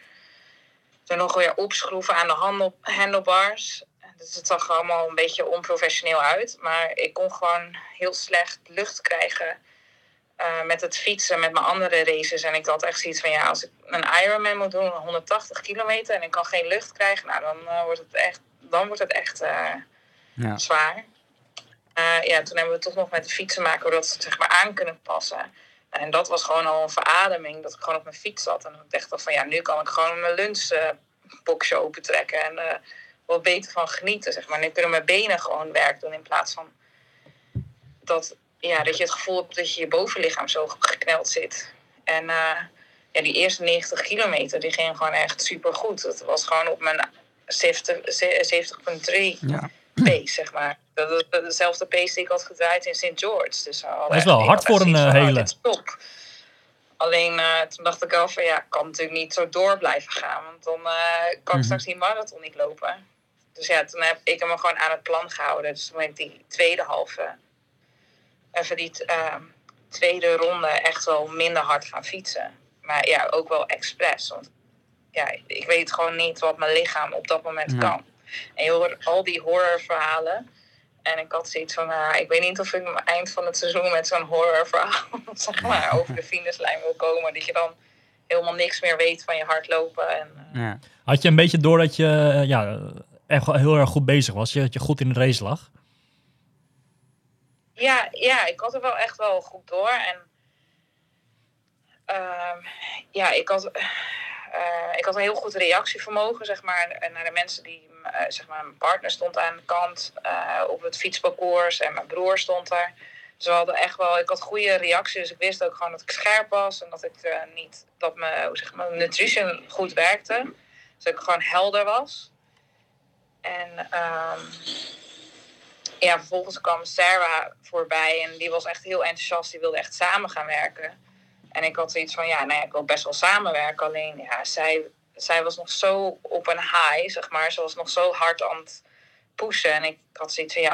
er nog weer opschroeven aan de handlebars. Dus het zag er allemaal een beetje onprofessioneel uit. Maar ik kon gewoon heel slecht lucht krijgen met het fietsen, met mijn andere races. En ik had echt zoiets van, als ik een Ironman moet doen, 180 kilometer... en ik kan geen lucht krijgen, dan wordt het echt zwaar. Toen hebben we het toch nog met de fiets te maken, zodat ze het zeg maar aan kunnen passen. En dat was gewoon al een verademing, dat ik gewoon op mijn fiets zat. En ik dacht nu kan ik gewoon mijn lunchboxje opentrekken en wat beter van genieten, zeg maar. Nu kunnen mijn benen gewoon werk doen in plaats van dat je het gevoel hebt dat je bovenlichaam zo gekneld zit. En die eerste 90 kilometer, die ging gewoon echt supergoed. Dat was gewoon op mijn 70.3 pace, zeg maar. Dat dezelfde pace die ik had gedraaid in St. George. Dus dat is wel hard voor een hele. Top. Alleen toen dacht ik al van ik kan natuurlijk niet zo door blijven gaan. Want dan kan ik straks die marathon niet lopen. Dus toen heb ik hem gewoon aan het plan gehouden. Dus toen ben ik die tweede halve, even die tweede ronde echt wel minder hard gaan fietsen. Maar ook wel expres. Want ik weet gewoon niet wat mijn lichaam op dat moment kan. En je hoort al die horrorverhalen. En ik had zoiets van, ik weet niet of ik aan het eind van het seizoen met zo'n horrorverhaal zeg maar, over de finishlijn wil komen. Dat je dan helemaal niks meer weet van je hardlopen. En, Had je een beetje door dat je echt heel erg goed bezig was? Dat je goed in de race lag? Ja, ik had er wel echt wel goed door. En ik had een heel goed reactievermogen, zeg maar, naar de mensen die... zeg maar, mijn partner stond aan de kant op het fietsparcours en mijn broer stond er. Dus we hadden echt wel... Ik had goede reacties, dus ik wist ook gewoon dat ik scherp was en dat ik niet... Dat mijn nutrition goed werkte. Dus dat ik gewoon helder was. En ja, vervolgens kwam Sarah voorbij en die was echt heel enthousiast. Die wilde echt samen gaan werken. En ik had zoiets van, ja, nou ja, ik wil best wel samenwerken. Alleen, ja, zij was nog zo op een high, zeg maar. Ze was nog zo hard aan het pushen. En ik had zoiets van, ja,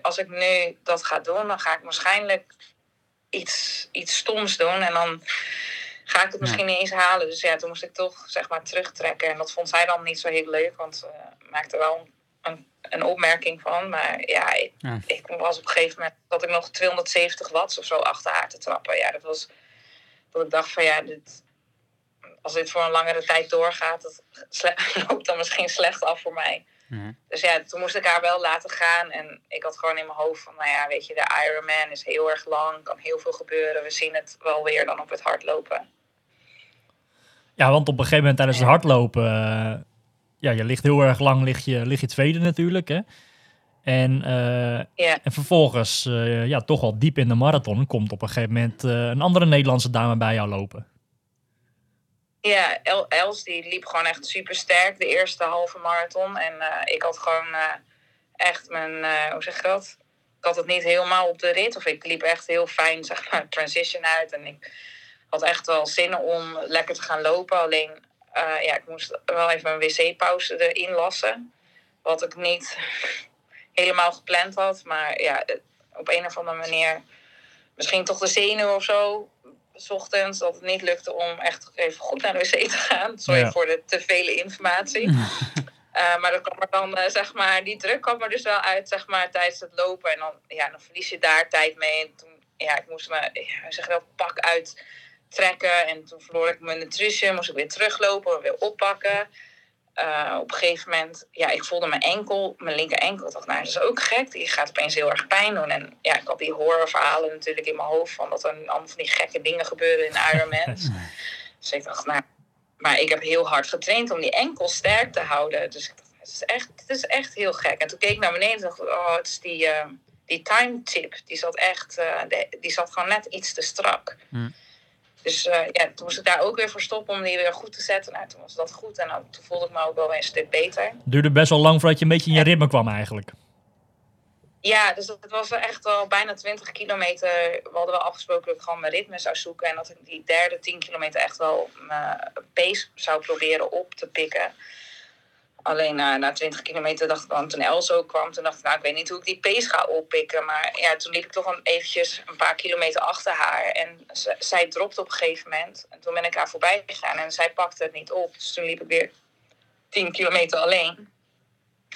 als ik nu dat ga doen, dan ga ik waarschijnlijk iets stoms doen. En dan ga ik het misschien niet eens halen. Dus ja, toen moest ik toch, zeg maar, terugtrekken. En dat vond zij dan niet zo heel leuk, want ze maakte wel een opmerking van. Maar ja, ik was op een gegeven moment, dat ik nog 270 watts of zo achter haar te trappen. Ja, dat was... Dat ik dacht van ja, als dit voor een langere tijd doorgaat, dat loopt dan misschien slecht af voor mij. Mm. Dus ja, toen moest ik haar wel laten gaan. En ik had gewoon in mijn hoofd van, nou ja, weet je, de Ironman is heel erg lang. Kan heel veel gebeuren. We zien het wel weer dan op het hardlopen. Ja, want op een gegeven moment tijdens het hardlopen... ja, je ligt heel erg lang, lig je tweede natuurlijk, hè? En vervolgens, ja, toch al diep in de marathon, komt op een gegeven moment een andere Nederlandse dame bij jou lopen. Ja, Els die liep gewoon echt super sterk de eerste halve marathon. En ik had gewoon echt mijn, hoe zeg je dat? Ik had het niet helemaal op de rit. Of ik liep echt heel fijn, zeg maar, transition uit. En ik had echt wel zin om lekker te gaan lopen. Alleen, ja, ik moest wel even mijn wc-pauze erin lassen. Wat ik niet... helemaal gepland had, maar ja, op een of andere manier misschien toch de zenuw of zo, 's ochtends, dat het niet lukte om echt even goed naar de wc te gaan. Sorry voor de te vele informatie. Maar dat kwam er dan, zeg maar, die druk kwam er dus wel uit, zeg maar, tijdens het lopen. En dan, ja, dan verlies je daar tijd mee. En toen, ja, ik moest me, zeg wel, pak uittrekken. En toen verloor ik mijn nutrition, moest ik weer teruglopen, weer oppakken. Op een gegeven moment, ja, ik voelde mijn linker enkel. Ik dacht, nou, dat is ook gek. Die gaat opeens heel erg pijn doen. En ja, ik had die horrorverhalen natuurlijk in mijn hoofd van dat er allemaal van die gekke dingen gebeuren in Ironman. Dus ik dacht, nou, maar ik heb heel hard getraind om die enkel sterk te houden. Dus ik dacht, het is echt heel gek. En toen keek ik naar beneden en dacht, oh, het is die time tip. Die zat echt, die zat gewoon net iets te strak. Mm. Dus ja, toen moest ik daar ook weer voor stoppen om die weer goed te zetten. Nou, toen was dat goed en dan, toen voelde ik me ook wel weer een stuk beter. Duurde best wel lang voordat je een beetje in je ritme kwam eigenlijk. Ja, dus het was echt al bijna 20 kilometer. We hadden wel afgesproken dat ik gewoon mijn ritme zou zoeken. En dat ik die derde 10 kilometer echt wel mijn pace zou proberen op te pikken. Alleen na 20 kilometer dacht ik dan, toen Els ook kwam, toen dacht ik, nou, ik weet niet hoe ik die pace ga oppikken. Maar ja, toen liep ik toch eventjes een paar kilometer achter haar. En zij dropte op een gegeven moment. En toen ben ik haar voorbij gegaan en zij pakte het niet op. Dus toen liep ik weer 10 kilometer alleen.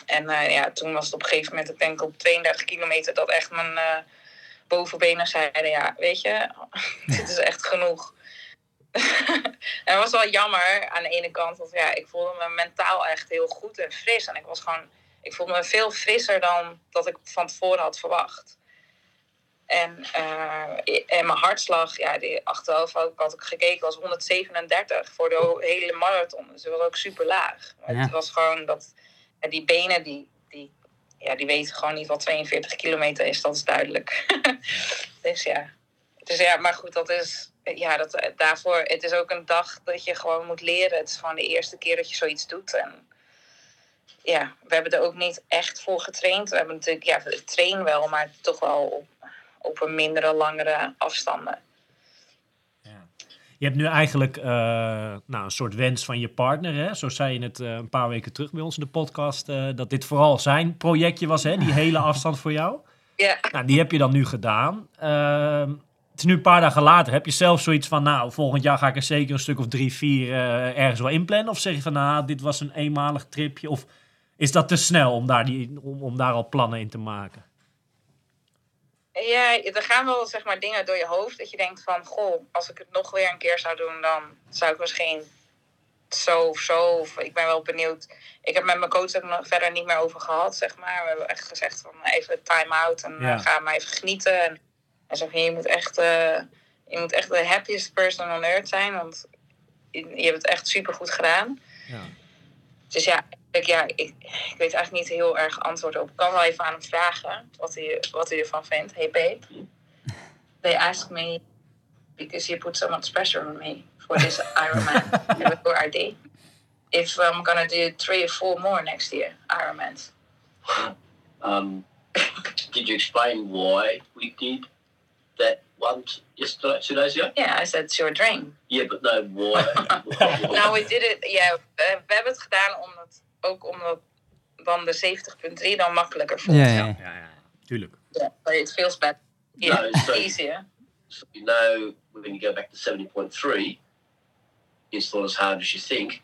En ja, toen was het op een gegeven moment, ik denk op 32 kilometer, dat echt mijn bovenbenen zeiden, ja, weet je, dit is echt genoeg. En het was wel jammer aan de ene kant, want ja, ik voelde me mentaal echt heel goed en fris. En ik voelde me veel frisser dan dat ik van tevoren had verwacht. En mijn hartslag, ja, die achteraf had ik gekeken, was 137 voor de hele marathon. Dus dat was ook super laag. Maar het was gewoon dat, die benen, die weten gewoon niet wat 42 kilometer is, dat is duidelijk. Dus ja, maar goed, dat is... Ja, daarvoor, het is ook een dag dat je gewoon moet leren. Het is gewoon de eerste keer dat je zoiets doet. En ja, we hebben er ook niet echt voor getraind. We hebben natuurlijk, ja, we trainen wel, maar toch wel op een mindere, langere afstanden. Ja. Je hebt nu eigenlijk nou, een soort wens van je partner, hè? Zo zei je het een paar weken terug bij ons in de podcast, dat dit vooral zijn projectje was, hè? Die hele afstand voor jou. Ja. Nou, die heb je dan nu gedaan. Het is nu een paar dagen later. Heb je zelf zoiets van, nou, volgend jaar ga ik er zeker een stuk of 3, 4 ergens wel inplannen? Of zeg je van, nou, dit was een eenmalig tripje? Of is dat te snel om daar al plannen in te maken? Ja, er gaan wel, zeg maar, dingen door je hoofd dat je denkt van, goh, als ik het nog weer een keer zou doen, dan zou ik misschien zo, ik ben wel benieuwd. Ik heb met mijn coach er nog verder niet meer over gehad, zeg maar. We hebben echt gezegd van, even time-out en ga maar even genieten. En hij zegt, je moet echt de happiest person on earth zijn, want je hebt het echt super goed gedaan. Ja. Dus ja ik weet eigenlijk niet heel erg antwoord op. Ik kan wel even aan hem vragen wat hij ervan vindt. Hey babe, they asked me because you put so much pressure on me for this Ironman for our day. If I'm gonna do 3 or 4 more next year Ironmans. Did you explain why we did that once yesterday, 2 days ago? Yeah, I said, it's your dream. Yeah, but no, why? Nou, we did it, yeah, we hebben het gedaan omdat, ook omdat dan de 70.3 dan makkelijker voelt. Ja, tuurlijk. Yeah, but it feels better. Yeah, no, so, easier. So you know, when you go back to 70.3, it's not as hard as you think,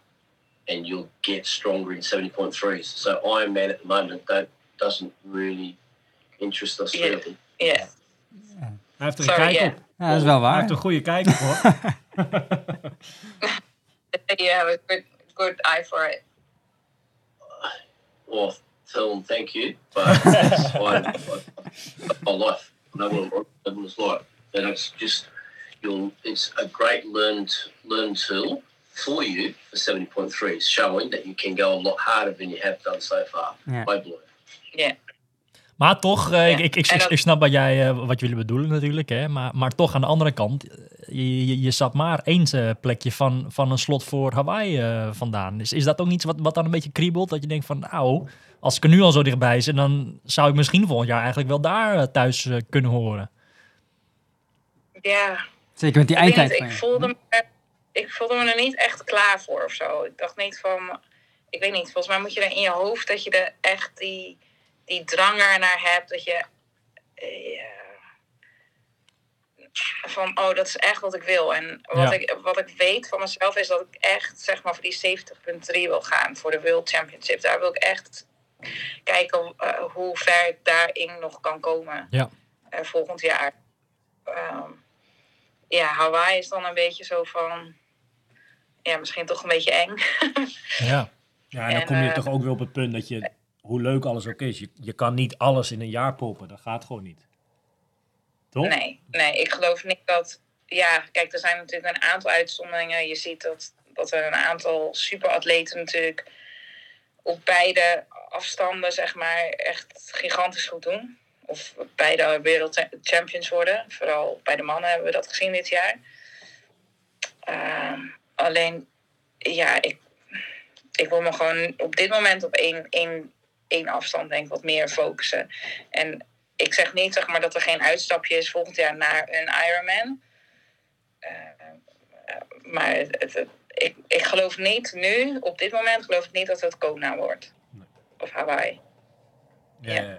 and you'll get stronger in 70.3s. So Ironman at the moment doesn't really interest us really. Yeah. Ja. Hij heeft een kijk op. Ja, dat is wel waar. Hij heeft een goede kijk op, hoor. You have a good eye for it. Well, tell them thank you, but that's fine. My life. I know what it's like. And it's just, it's a great learn tool for you for 70.3, showing that you can go a lot harder than you have done so far. Yeah. I believe. Yeah. Maar toch, ik snap wat jullie bedoelen natuurlijk. Hè? Maar toch aan de andere kant, je zat maar eens plekje van een slot voor Hawaii vandaan. Is dat ook iets wat dan een beetje kriebelt? Dat je denkt van, nou, als ik er nu al zo dichtbij zit, dan zou ik misschien volgend jaar eigenlijk wel daar thuis kunnen horen. Ja. Zeker met die eindtijd. Ik voelde me er niet echt klaar voor of zo. Ik dacht niet van, ik weet niet, volgens mij moet je er in je hoofd dat je er echt die drang ernaar hebt, dat je van, oh, dat is echt wat ik wil. En wat ik weet van mezelf is dat ik echt, zeg maar, voor die 70.3 wil gaan, voor de World Championship. Daar wil ik echt kijken hoe ver ik daarin nog kan komen volgend jaar. Hawaii is dan een beetje zo van, ja, misschien toch een beetje eng. Ja, en dan kom je toch ook weer op het punt dat je, hoe leuk alles ook is, je kan niet alles in een jaar poppen. Dat gaat gewoon niet. Toch? Nee, ik geloof niet dat... Ja, kijk, er zijn natuurlijk een aantal uitzonderingen. Je ziet dat er een aantal superatleten natuurlijk op beide afstanden, zeg maar, echt gigantisch goed doen. Of beide wereldchampions worden. Vooral bij de mannen hebben we dat gezien dit jaar. Alleen, ja, ik wil me gewoon op dit moment op één afstand, denk ik, wat meer focussen. En ik zeg niet, zeg maar, dat er geen uitstapje is volgend jaar naar een Ironman. Maar ik geloof niet nu, op dit moment geloof ik niet dat het Kona wordt. Of Hawaii. Ja.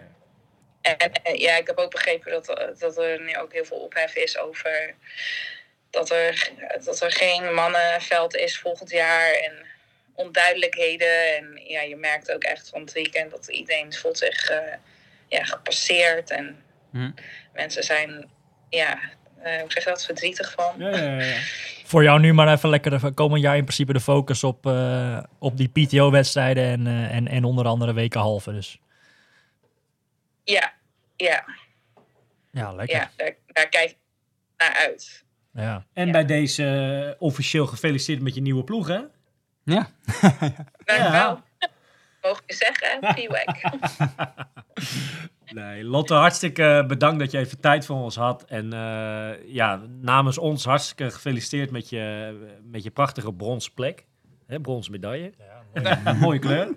En ja, ik heb ook begrepen dat er nu ook heel veel ophef is over dat er geen mannenveld is volgend jaar en onduidelijkheden. En ja, je merkt ook echt van het weekend dat iedereen voelt zich gepasseerd. En mensen zijn, hoe zeg je dat, verdrietig van. Ja. Voor jou nu maar even lekker komend jaar in principe de focus op die PTO-wedstrijden en onder andere weken halve dus. Ja. Ja, lekker. Ja, daar kijk ik naar uit. Ja. En bij deze officieel gefeliciteerd met je nieuwe ploeg, hè? Ja. Dankjewel. Ja. Mogen we zeggen, P-Wack. Nee, Lotte, hartstikke bedankt dat je even tijd voor ons had. En namens ons hartstikke gefeliciteerd met je prachtige bronsplek. Brons medaille. Ja, mooie kleur.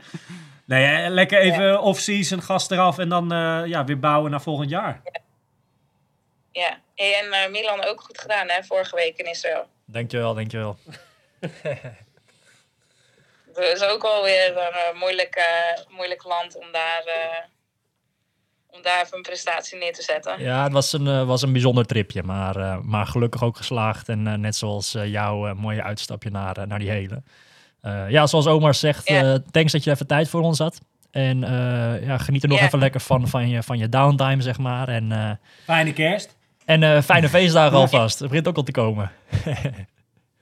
Nee, lekker even off-season, gas eraf en dan weer bouwen naar volgend jaar. Ja. En Milan ook goed gedaan, hè, vorige week in Israël. Dankjewel. Het is ook wel weer een moeilijk land om daar even een prestatie neer te zetten. Ja, het was een bijzonder tripje, maar gelukkig ook geslaagd. En net zoals jouw mooie uitstapje naar die hele. Zoals Omar zegt, thanks dat je even tijd voor ons had. En geniet er nog even lekker van je downtime, zeg maar. En, fijne kerst. En fijne feestdagen alvast. Het begint ook al te komen.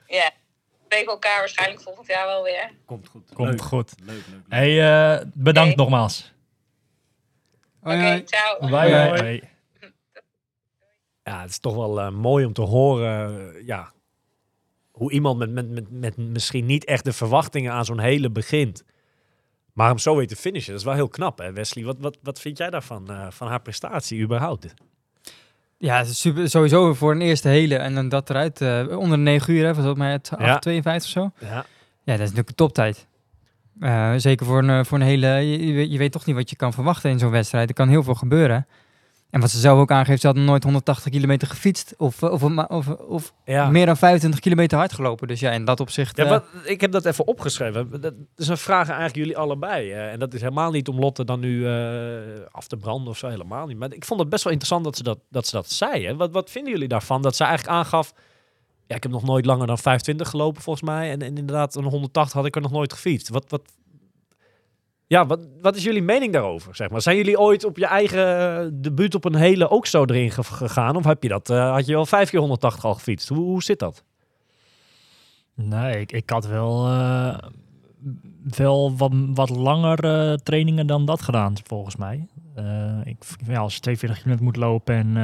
Ja. We spreken elkaar waarschijnlijk volgend jaar wel weer. Komt goed. Leuk. Hey, bedankt nogmaals. Oké, ciao. Bye. Ja, het is toch wel mooi om te horen. Hoe iemand met misschien niet echt de verwachtingen aan zo'n hele begint. Maar hem zo weet te finishen, dat is wel heel knap, hè, Wesley? Wat vind jij daarvan, van haar prestatie überhaupt? Ja, super, sowieso voor een eerste hele en dan dat eruit. Onder 9 uur, hè, volgens mij 8:52 of zo. Ja, dat is natuurlijk een toptijd. Zeker voor een hele... Je weet toch niet wat je kan verwachten in zo'n wedstrijd. Er kan heel veel gebeuren. En wat ze zelf ook aangeeft, ze hadden nooit 180 kilometer gefietst. Of ja, meer dan 25 kilometer hard gelopen. Dus ja, in dat opzicht... Ja, ik heb dat even opgeschreven. Dat is een vraag eigenlijk jullie allebei. En dat is helemaal niet om Lotte dan nu af te branden of zo. Helemaal niet. Maar ik vond het best wel interessant dat ze dat zei. Hè? Wat vinden jullie daarvan? Dat ze eigenlijk aangaf... Ja, ik heb nog nooit langer dan 25 gelopen volgens mij. En inderdaad, een 180 had ik er nog nooit gefietst. Wat is jullie mening daarover, zeg maar? Zijn jullie ooit op je eigen debuut op een hele ook zo erin gegaan? Of had je wel 5 keer 180 al gefietst? Hoe zit dat? Nee, ik had wel wat langer trainingen dan dat gedaan, volgens mij. Als je 42 kilometer moet lopen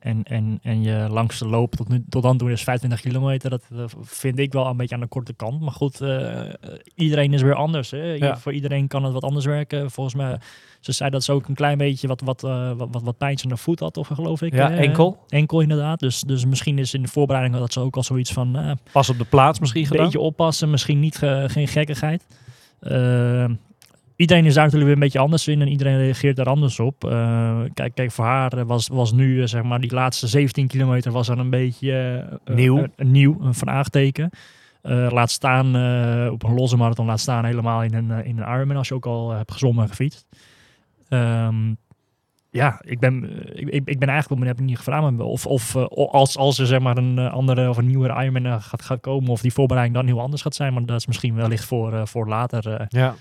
en je langste loop tot dan toe is 25 kilometer. Dat vind ik wel een beetje aan de korte kant. Maar goed, iedereen is weer anders. Hè? Ja. Voor iedereen kan het wat anders werken. Volgens mij, ze zei dat ze ook een klein beetje wat pijn aan de voet had, of geloof ik. Ja, enkel. Enkel inderdaad. Dus misschien is in de voorbereiding dat ze ook al zoiets van... pas op de plaats misschien gedaan. Een beetje oppassen, misschien niet geen gekkigheid. Iedereen is daar natuurlijk weer een beetje anders in en iedereen reageert daar anders op. Kijk, voor haar was nu, zeg maar, die laatste 17 kilometer was er een beetje nieuw, een vraagteken. Laat staan op een losse marathon, laat staan helemaal in een Ironman als je ook al hebt gezwommen en gefietst. Ik ben eigenlijk op mijn heb ik niet gevraagd of als er zeg maar een andere of een nieuwe Ironman gaat komen of die voorbereiding dan heel anders gaat zijn, maar dat is misschien wellicht voor later. Ja.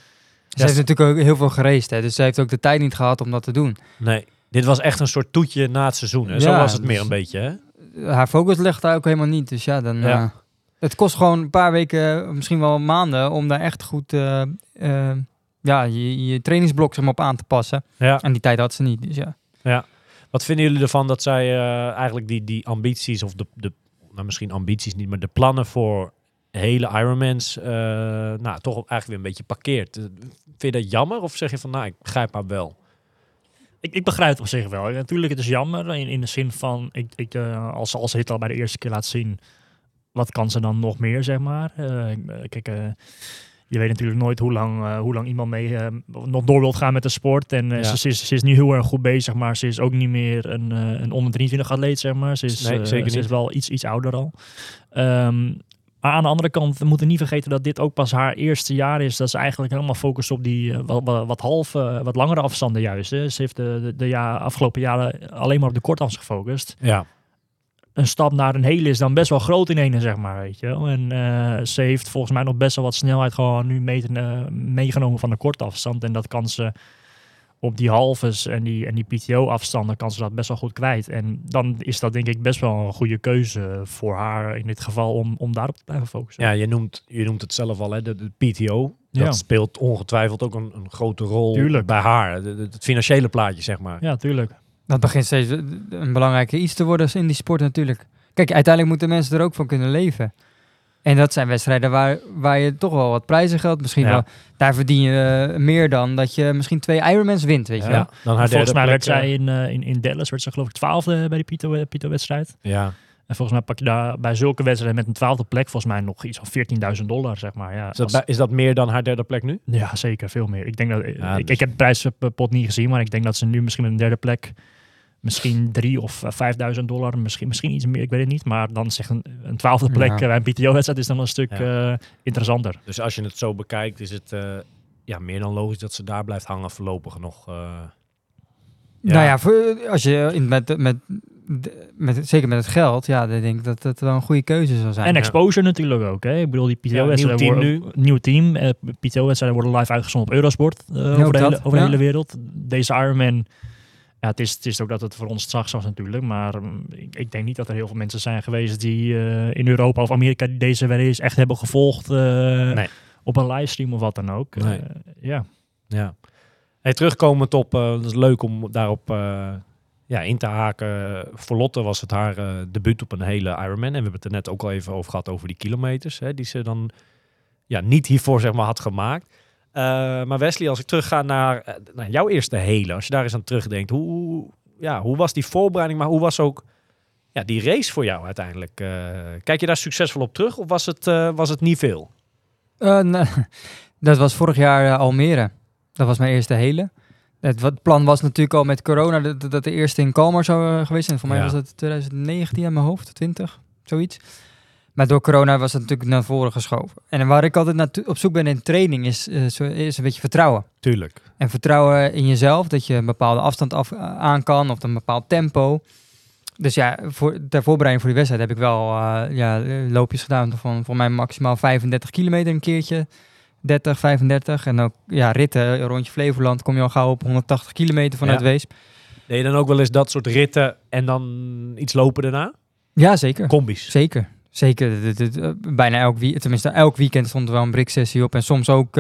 Ze heeft natuurlijk ook heel veel geraced, hè? Dus ze heeft ook de tijd niet gehad om dat te doen. Nee, dit was echt een soort toetje na het seizoen. Hè? Zo was het dus meer een beetje, hè? Haar focus ligt daar ook helemaal niet. Dus ja, dan... Ja. Het kost gewoon een paar weken, misschien wel maanden... om daar echt goed je trainingsblok zeg maar, op aan te passen. Ja. En die tijd had ze niet, dus ja. Ja. Wat vinden jullie ervan dat zij eigenlijk die ambities... of de nou, misschien ambities niet, maar de plannen voor... hele Ironmans toch eigenlijk weer een beetje parkeert. Vind je dat jammer? Of zeg je van, ik begrijp haar wel? Ik begrijp het op zich wel. Natuurlijk, het is jammer in de zin van... als ze het al bij de eerste keer laat zien... wat kan ze dan nog meer, zeg maar? Je weet natuurlijk nooit hoe lang iemand mee nog door wilt gaan met de sport. En ze is nu heel erg goed bezig, maar ze is ook niet meer een onder 23 atleet, zeg maar. Ze is wel iets ouder al. Maar aan de andere kant, we moeten niet vergeten dat dit ook pas haar eerste jaar is. Dat ze eigenlijk helemaal focust op die wat langere afstanden juist. Hè. Ze heeft de afgelopen jaren alleen maar op de kortafstand gefocust. Ja. Een stap naar een hele is dan best wel groot in ene, zeg maar. Weet je. En ze heeft volgens mij nog best wel wat snelheid gewoon nu meegenomen van de kortafstand. En dat kan ze op die halves en die PTO-afstanden kan ze dat best wel goed kwijt. En dan is dat denk ik best wel een goede keuze voor haar in dit geval om daarop te blijven focussen. Ja, je noemt het zelf al, hè, de PTO. Dat speelt ongetwijfeld ook een grote rol bij haar. Het financiële plaatje, zeg maar. Ja, tuurlijk. Dat begint steeds een belangrijke iets te worden in die sport natuurlijk. Kijk, uiteindelijk moeten mensen er ook van kunnen leven. En dat zijn wedstrijden waar je toch wel wat prijzen geldt. Misschien wel, daar verdien je meer dan dat je misschien 2 Ironmans wint, weet je wel. Dan haar volgens mij werd zij in Dallas, werd ze geloof ik 12e bij de PTO-wedstrijd. Ja. En volgens mij pak je daar bij zulke wedstrijden met een 12e plek volgens mij nog iets van $14,000, zeg maar. Ja, is dat meer dan haar 3e plek nu? Ja, zeker. Veel meer. Ik denk dat ik heb de prijspot niet gezien, maar ik denk dat ze nu misschien met een 3e plek... Misschien $3,000 of $5,000, misschien iets meer, ik weet het niet. Maar dan zegt een 12e plek bij een PTO-wedstrijd is dan een stuk interessanter. Dus als je het zo bekijkt, is het meer dan logisch dat ze daar blijft hangen voorlopig nog. Nou ja, als je met zeker met het geld, dan denk ik dat het wel een goede keuze zal zijn. En exposure natuurlijk ook. Hè? Ik bedoel, die PTO-wedstrijden nieuw team. PTO-wedstrijden worden live uitgezonden op Eurosport over de hele wereld. Deze Ironman... Ja, het is ook dat het voor ons straks was natuurlijk. Maar ik denk niet dat er heel veel mensen zijn geweest die in Europa of Amerika die deze race echt hebben gevolgd op een livestream of wat dan ook. Nee. Ja. Hey, terugkomend op, het is leuk om daarop in te haken. Voor Lotte was het haar debuut op een hele Ironman. En we hebben het er net ook al even over gehad over die kilometers. Hè, die ze dan niet hiervoor zeg maar, had gemaakt. Maar Wesley, als ik terugga naar jouw eerste hele, als je daar eens aan terugdenkt, hoe was die voorbereiding, maar hoe was ook die race voor jou uiteindelijk? Kijk je daar succesvol op terug of was het niet veel? Dat was vorig jaar Almere. Dat was mijn eerste hele. Het plan was natuurlijk al met corona dat de eerste in Kalmar zou geweest zijn. Voor mij was dat 2019 aan mijn hoofd, 20, zoiets. Maar door corona was dat natuurlijk naar voren geschoven. En waar ik altijd op zoek ben in training is een beetje vertrouwen. Tuurlijk. En vertrouwen in jezelf, dat je een bepaalde afstand aan kan of een bepaald tempo. Dus ja, ter voorbereiding voor die wedstrijd heb ik wel loopjes gedaan van voor mij maximaal 35 kilometer een keertje. 30, 35 en ook ritten rondje Flevoland kom je al gauw op 180 kilometer vanuit Weesp. Deed je dan ook wel eens dat soort ritten en dan iets lopen daarna? Ja, zeker. Combi's? Zeker. Bijna elk weekend stond er wel een briksessie op en soms ook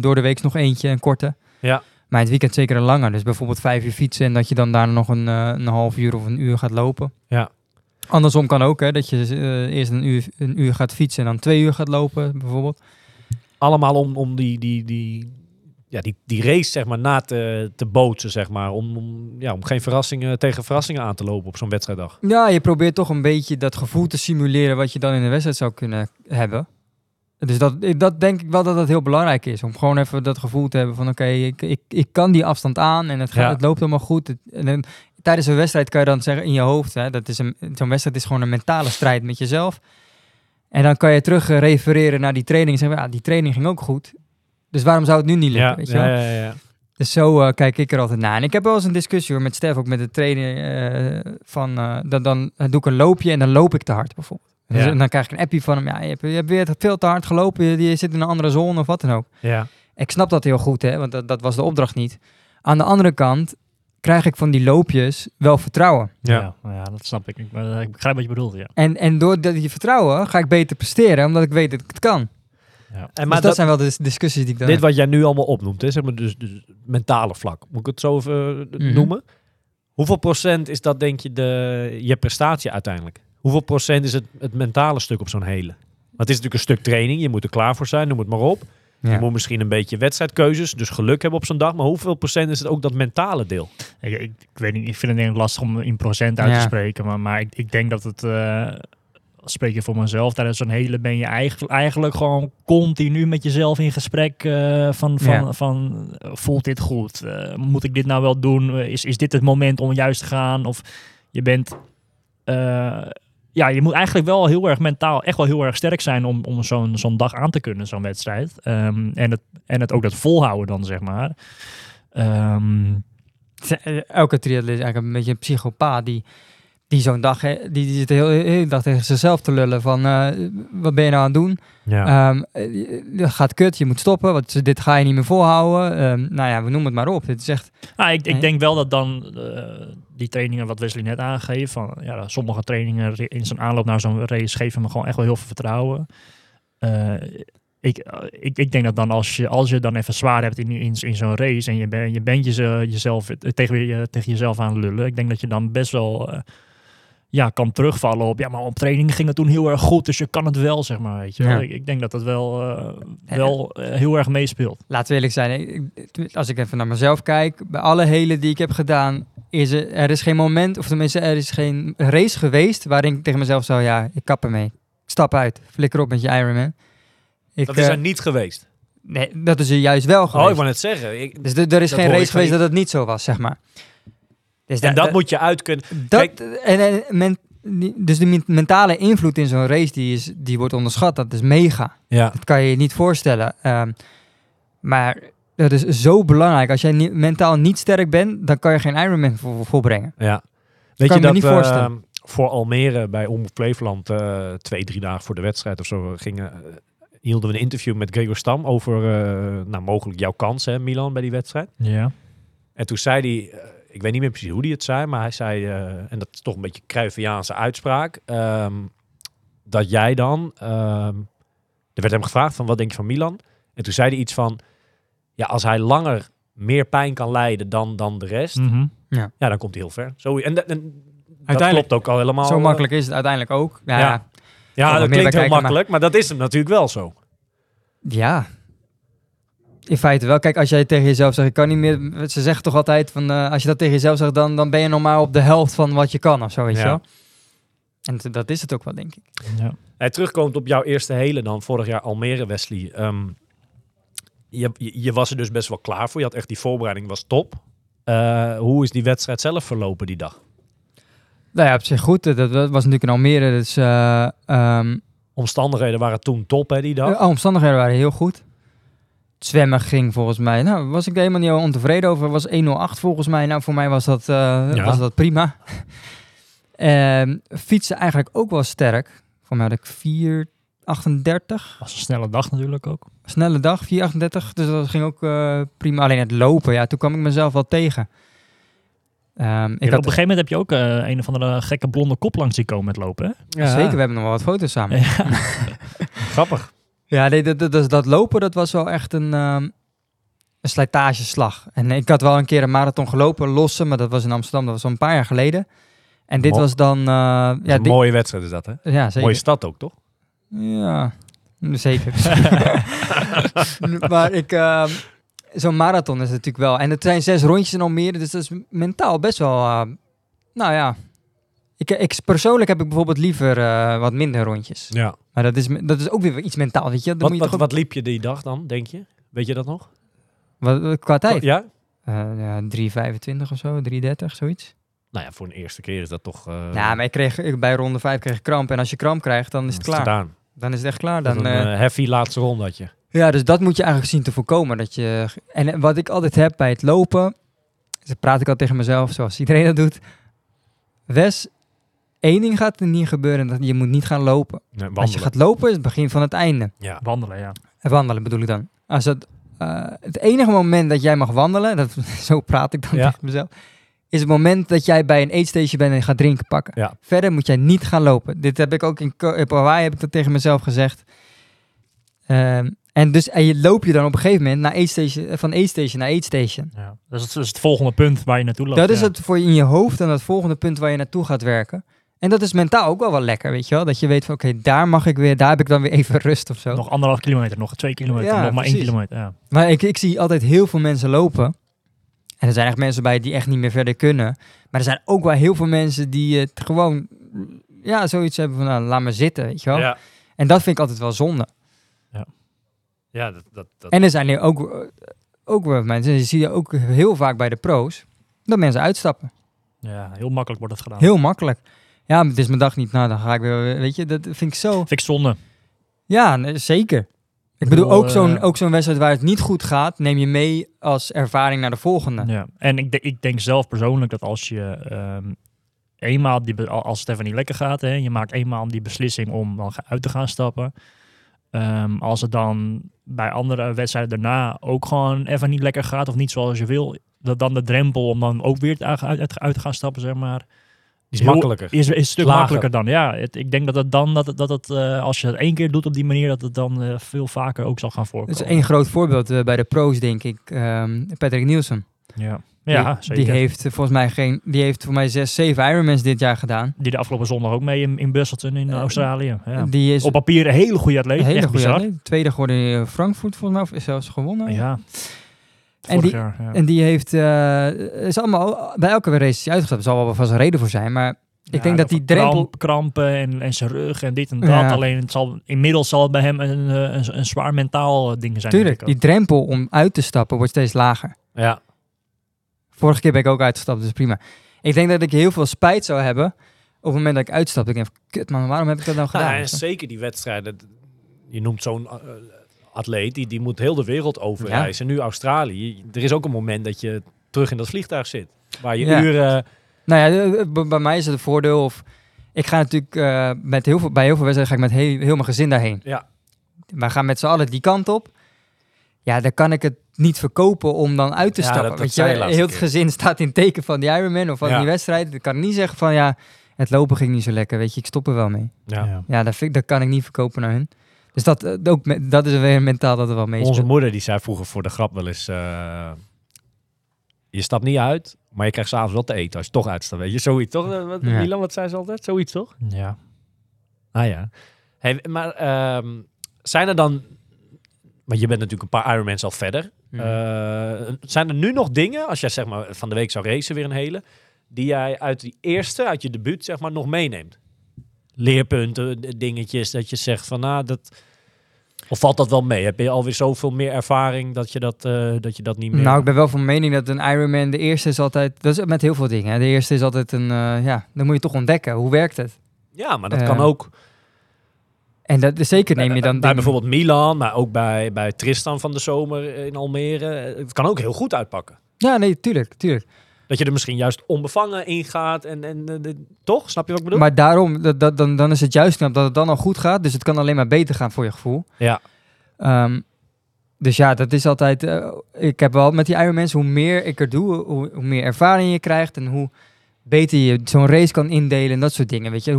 door de week nog eentje, een korte. Ja. Maar het weekend zeker een langer. Dus bijvoorbeeld 5 uur fietsen en dat je dan daarna nog een half uur of een uur gaat lopen. Ja. Andersom kan ook, hè, dat je eerst een uur gaat fietsen en dan 2 uur gaat lopen bijvoorbeeld. Allemaal om die race zeg maar na te bootsen, zeg maar. Om geen verrassingen tegen verrassingen aan te lopen op zo'n wedstrijddag. Ja, je probeert toch een beetje dat gevoel te simuleren wat je dan in de wedstrijd zou kunnen hebben. Dus dat denk ik wel dat heel belangrijk is. Om gewoon even dat gevoel te hebben van ik kan die afstand aan en het loopt allemaal goed. Tijdens een wedstrijd kan je dan zeggen in je hoofd, hè, zo'n wedstrijd is gewoon een mentale strijd met jezelf. En dan kan je terug refereren naar die training en zeggen, die training ging ook goed. Dus waarom zou het nu niet lukken? Weet je wel? Ja. Dus zo kijk ik er altijd naar. En ik heb wel eens een discussie hoor, met Stef, ook met de trainer, dan doe ik een loopje en dan loop ik te hard bijvoorbeeld. Ja. Dus, en dan krijg ik een appie van hem, je hebt weer veel te hard gelopen, je zit in een andere zone of wat dan ook. Ja. Ik snap dat heel goed, hè, want dat was de opdracht niet. Aan de andere kant krijg ik van die loopjes wel vertrouwen. Ja, dat snap ik. Ik begrijp wat je bedoelt, ja. En door die vertrouwen ga ik beter presteren, omdat ik weet dat ik het kan. Ja. En maar dus dat zijn wel de discussies die ik dan heb. Wat jij nu allemaal opnoemt, hè, zeg maar dus mentale vlak. Moet ik het zo even noemen? Hoeveel procent is dat, denk je, je prestatie uiteindelijk? Hoeveel procent is het mentale stuk op zo'n hele? Want het is natuurlijk een stuk training. Je moet er klaar voor zijn, noem het maar op. Ja. Je moet misschien een beetje wedstrijdkeuzes, dus geluk hebben op zo'n dag. Maar hoeveel procent is het ook dat mentale deel? Ik weet niet, ik vind het denk lastig om in procent uit te spreken. Maar ik denk dat het, spreek je voor mezelf, tijdens zo'n hele ben je eigenlijk gewoon continu met jezelf in gesprek. Van voelt dit goed? Moet ik dit nou wel doen? Is dit het moment om juist te gaan? Of je bent... je moet eigenlijk wel heel erg mentaal echt wel heel erg sterk zijn om zo'n dag aan te kunnen, zo'n wedstrijd. En het ook dat volhouden dan, zeg maar. Elke triatleet is eigenlijk een beetje een psychopaat die zo'n dag, die zit de hele dag tegen zichzelf te lullen van wat ben je nou aan het doen? Ja. Dat gaat kut, je moet stoppen, want dit ga je niet meer volhouden. We noemen het maar op. Dit is echt... ik denk wel dat dan... die trainingen wat Wesley net aangeeft, sommige trainingen in zo'n aanloop naar zo'n race geven me gewoon echt wel heel veel vertrouwen. Ik denk dat dan als je dan even zwaar hebt in zo'n race en je bent jezelf tegen jezelf aan lullen, ik denk dat je dan best wel kan terugvallen op. Ja, maar op training ging het toen heel erg goed, dus je kan het wel, zeg maar. Weet je. Ja. Ik denk dat dat wel heel erg meespeelt. Laten we eerlijk zijn, als ik even naar mezelf kijk, bij alle helen die ik heb gedaan, er is geen moment, of tenminste er is geen race geweest waarin ik tegen mezelf zou, ik kap ermee. Stap uit, flikker op met je Ironman. Dat is er niet geweest? Nee, dat is er juist wel geweest. Oh, ik wou net zeggen. Dus er is geen race geweest dat het niet zo was, zeg maar. Dus en dat moet je uit kunnen. Dus de mentale invloed in zo'n race, die wordt onderschat. Dat is mega. Ja. Dat kan je je niet voorstellen. Maar dat is zo belangrijk. Als jij mentaal niet sterk bent, dan kan je geen Ironman volbrengen. Ja. Weet je dat niet voorstellen. Voor Almere bij Omroep Flevoland 2-3 dagen voor de wedstrijd of zo hielden we een interview met Gregor Stam over mogelijk jouw kans, hè, Milan, bij die wedstrijd. Ja. En toen zei hij... ik weet niet meer precies hoe die het zei, maar hij zei... en dat is toch een beetje Cruyffiaanse uitspraak... dat jij dan... er werd hem gevraagd van, wat denk je van Milan? En toen zei hij iets van... als hij langer meer pijn kan lijden dan de rest... Mm-hmm. Ja, dan komt hij heel ver. Zo, en dat klopt ook al helemaal. Zo makkelijk is het uiteindelijk ook. Ja, dat klinkt heel makkelijk, maar dat is hem natuurlijk wel zo. Ja... in feite wel. Kijk, als jij tegen jezelf zegt, ik kan niet meer... Ze zeggen toch altijd, van als je dat tegen jezelf zegt... dan ben je nog maar op de helft van wat je kan of zo, weet je wel. En dat is het ook wel, denk ik. Ja. Terugkomt op jouw eerste hele dan, vorig jaar Almere, Wesley. je was er dus best wel klaar voor. Je had echt die voorbereiding, was top. Hoe is die wedstrijd zelf verlopen die dag? Nou ja, op zich goed. Dat was natuurlijk in Almere. Dus, omstandigheden waren toen top, hè, die dag? Omstandigheden waren heel goed. Het zwemmen ging volgens mij. Nou, was ik er helemaal niet ontevreden over. Was 1.08 volgens mij. Nou, voor mij was dat prima. Fietsen eigenlijk ook wel sterk. Voor mij had ik 4.38. Dat was een snelle dag natuurlijk ook. Snelle dag, 4.38. Dus dat ging ook prima. Alleen het lopen, ja, toen kwam ik mezelf wel tegen. Op een gegeven moment heb je ook een of andere gekke blonde kop langs die komen met lopen. Hè? Ja. Zeker, we hebben nog wel wat foto's samen. Ja. Grappig. Ja, dat lopen, dat was wel echt een slijtageslag. En ik had wel een keer een marathon gelopen, losse, maar dat was in Amsterdam, dat was al een paar jaar geleden. En dit was dan... een mooie wedstrijd is dat, hè? Ja, zeker. Mooie stad ook, toch? Ja, zeker. Maar ik... zo'n marathon is natuurlijk wel... En het zijn 6 rondjes in Almere, dus dat is mentaal best wel... nou ja... Ik persoonlijk heb ik bijvoorbeeld liever wat minder rondjes. Ja. Maar dat is ook weer iets mentaal, weet je. Wat liep je die dag dan, denk je? Weet je dat nog? Qua tijd? Ja. 3.25 of zo, 3.30, zoiets. Nou ja, voor een eerste keer is dat toch... Ja, maar bij ronde 5 kreeg ik kramp. En als je kramp krijgt, dan is het klaar. Gedaan. Dan is het echt klaar. Dan een heavy laatste ronde had je. Ja, dus dat moet je eigenlijk zien te voorkomen. En wat ik altijd heb bij het lopen... Dus dat praat ik al tegen mezelf, zoals iedereen dat doet. Wes... Eén ding gaat er niet gebeuren, dat je moet niet gaan lopen. Nee, als je gaat lopen, is het begin van het einde. Ja, wandelen, ja. Wandelen bedoel ik dan. Als het enige moment dat jij mag wandelen, zo praat ik dan tegen mezelf, is het moment dat jij bij een eetstation bent en gaat drinken pakken. Ja. Verder moet jij niet gaan lopen. Dit heb ik ook in Hawaii heb ik dat tegen mezelf gezegd. En je loop je dan op een gegeven moment van eetstation naar eetstation. Ja. Dat is het volgende punt waar je naartoe loopt. Dat is het voor je in je hoofd en dat volgende punt waar je naartoe gaat werken. En dat is mentaal ook wel lekker, weet je wel. Dat je weet van, oké, daar mag ik weer, daar heb ik dan weer even rust of zo. Nog 1,5 kilometer, nog 2 kilometer, ja, nog maar precies. 1 kilometer. Ja. Maar ik zie altijd heel veel mensen lopen. En er zijn echt mensen bij die echt niet meer verder kunnen. Maar er zijn ook wel heel veel mensen die het gewoon, ja, zoiets hebben van, nou, laat maar zitten, weet je wel. Ja. En dat vind ik altijd wel zonde. Ja. Ja, dat... En er zijn ook wel mensen, die zie je ook heel vaak bij de pro's, dat mensen uitstappen. Ja, heel makkelijk wordt dat gedaan. Heel makkelijk. Ja, maar het is mijn dag niet. Nou, dan ga ik weer... Weet je, dat vind ik zo... Vind ik zonde. Ja, zeker. Ik bedoel ook zo'n wedstrijd waar het niet goed gaat... neem je mee als ervaring naar de volgende. Ja. En ik denk zelf persoonlijk dat als je... eenmaal als het even niet lekker gaat... Hè, je maakt eenmaal die beslissing om dan uit te gaan stappen... als het dan bij andere wedstrijden daarna... ook gewoon even niet lekker gaat of niet zoals je wil... dat dan de drempel om dan ook weer uit te gaan stappen, zeg maar... is makkelijker. Is een stuk lager. Makkelijker dan. Ja, ik denk dat het als je het 1 keer doet op die manier, dat het dan veel vaker ook zal gaan voorkomen. Dat is één groot voorbeeld bij de pro's, denk ik. Patrick Nielsen. Ja. Ja, zeker. Die heeft voor mij 6, 7 Ironmans dit jaar gedaan. Die de afgelopen zondag ook mee in Busselton in Australië. Ja. Die is op papier een hele goede atleet. Een hele goede atleet. Tweede geworden in Frankfurt volgens mij, of is zelfs gewonnen. Ja. En die heeft... is allemaal bij elke weer race uitgestapt. Er zal wel vast een reden voor zijn, maar... Ik denk dat die drempel... Krampen en zijn rug en dit en dat. Ja. Alleen inmiddels zal het bij hem een zwaar mentaal ding zijn. Tuurlijk, die drempel om uit te stappen wordt steeds lager. Ja. Vorige keer ben ik ook uitgestapt, dus prima. Ik denk dat ik heel veel spijt zou hebben... op het moment dat ik uitstap. Ik denk, kut man, waarom heb ik dat nou gedaan? Ja, zeker die wedstrijden. Je noemt zo'n... atleet, die moet heel de wereld overreizen. Ja. Nu Australië. Er is ook een moment dat je terug in dat vliegtuig zit. Waar je uren... Nou ja, bij mij is het een voordeel. Ik ga natuurlijk bij heel veel wedstrijden ga ik met heel mijn gezin daarheen. Ja. We gaan met z'n allen die kant op. Ja, dan kan ik het niet verkopen om dan uit te stappen. Dat heel het gezin staat in teken van die Ironman of van die wedstrijd. Ik kan niet zeggen van ja, het lopen ging niet zo lekker. Weet je, ik stop er wel mee. Ja, dat kan ik niet verkopen naar hun. Dus dat is weer mentaal dat er wel mee is. Onze moeder die zei vroeger voor de grap wel eens... je stapt niet uit, maar je krijgt s'avonds wat te eten als je toch uitstapt. Weet je, zoiets toch? Milan, wat zei ze altijd? Zoiets toch? Ja. Ah ja. Hey, maar zijn er dan... Want je bent natuurlijk een paar Ironmans al verder. Zijn er nu nog dingen, als jij zeg maar van de week zou racen weer een hele... die jij uit je debuut zeg maar nog meeneemt? Leerpunten, dingetjes, dat je zegt van, nou, dat... Of valt dat wel mee? Heb je alweer zoveel meer ervaring dat je dat niet meer... Nou, ik ben wel van mening dat een Ironman, de eerste is altijd... Dat is met heel veel dingen. Hè. De eerste is altijd een... dan moet je toch ontdekken. Hoe werkt het? Ja, maar dat kan ook... En dat zeker neem je dan... Bij bijvoorbeeld Milan, maar ook bij Tristan van de zomer in Almere. Het kan ook heel goed uitpakken. Ja, nee, tuurlijk. Dat je er misschien juist onbevangen in gaat en toch? Snap je wat ik bedoel? Maar daarom, dan is het juist knap dat het dan al goed gaat. Dus het kan alleen maar beter gaan voor je gevoel. Ja. Dus ja, dat is altijd... ik heb wel met die Ironmans, hoe meer ik er doe, hoe meer ervaring je krijgt en hoe... beter je zo'n race kan indelen en dat soort dingen. Weet je,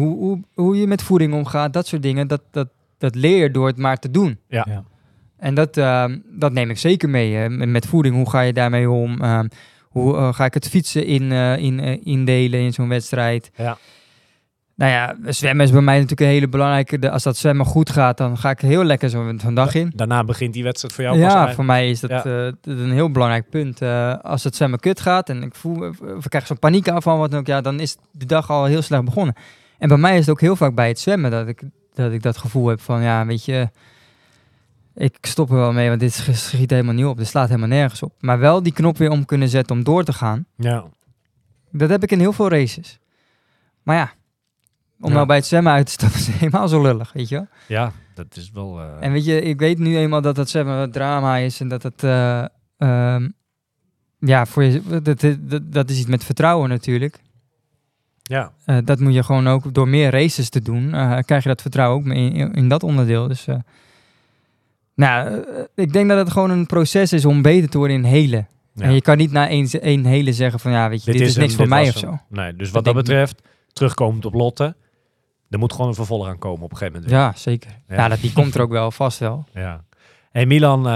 hoe je met voeding omgaat, dat soort dingen, dat leer je door het maar te doen. Ja. Ja. En dat neem ik zeker mee. Met voeding, hoe ga je daarmee om? Hoe ga ik het fietsen indelen in zo'n wedstrijd? Ja. Nou ja, zwemmen is bij mij natuurlijk een hele belangrijke. Als dat zwemmen goed gaat, dan ga ik heel lekker zo'n dag in. Daarna begint die wedstrijd voor jou. Ja, voor mij is dat een heel belangrijk punt. Als het zwemmen kut gaat en ik voel, of ik krijg zo'n paniek aan van wat dan ook, ja, dan is de dag al heel slecht begonnen. En bij mij is het ook heel vaak bij het zwemmen dat ik dat gevoel heb van, ja, weet je, ik stop er wel mee, want dit schiet helemaal niet op. Dit slaat helemaal nergens op. Maar wel die knop weer om kunnen zetten om door te gaan. Ja. Dat heb ik in heel veel races. Maar ja. Om nou bij het zwemmen uit te stappen is helemaal zo lullig, weet je wel? Ja, dat is wel... En weet je, ik weet nu eenmaal dat zwemmen drama is en dat het... voor je, dat is iets met vertrouwen natuurlijk. Ja. Dat moet je gewoon ook door meer races te doen, krijg je dat vertrouwen ook in dat onderdeel. Dus, ik denk dat het gewoon een proces is om beter te worden in helen. Ja. En je kan niet na één hele zeggen van, ja, weet je, dit is niks voor mij of zo. Nee, dus wat dat betreft, terugkomend op Lotte... Er moet gewoon een vervolg aan komen op een gegeven moment. Ja, zeker. Ja, die komt er ook wel, vast wel. Ja. Hey Milan,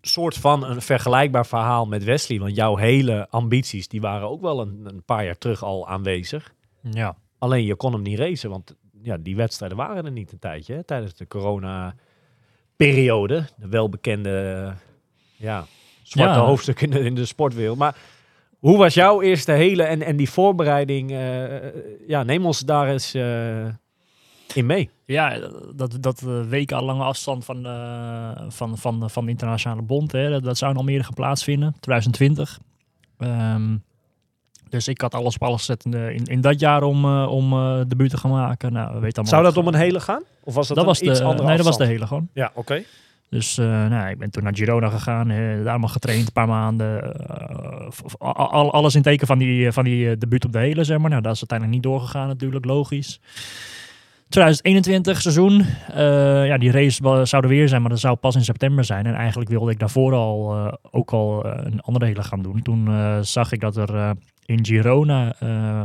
soort van een vergelijkbaar verhaal met Wesley. Want jouw hele ambities, die waren ook wel een paar jaar terug al aanwezig. Ja. Alleen je kon hem niet racen, want ja, die wedstrijden waren er niet een tijdje. Hè? Tijdens de corona-periode. De welbekende zwarte hoofdstuk in de sportwereld. Maar... Hoe was jouw eerste hele en die voorbereiding? Neem ons daar eens in mee. Ja, dat wekenlange afstand van de Internationale Bond. Hè, dat zou in Almere gaan plaatsvinden, 2020. Dus ik had alles op alles gezet in dat jaar om de buurt te gaan maken. Nou, weet allemaal. Zou dat om een hele gaan? Of was dat was iets anders? Nee, dat was de hele gewoon. Ja, oké. Okay. Dus ik ben toen naar Girona gegaan, daar allemaal getraind, een paar maanden. Alles in teken van die debuut op de hele, zeg maar. Nou, dat is uiteindelijk niet doorgegaan natuurlijk, logisch. 2021 seizoen, die race zou er weer zijn, maar dat zou pas in september zijn. En eigenlijk wilde ik daarvoor al een andere hele gaan doen. Toen zag ik dat er in Girona,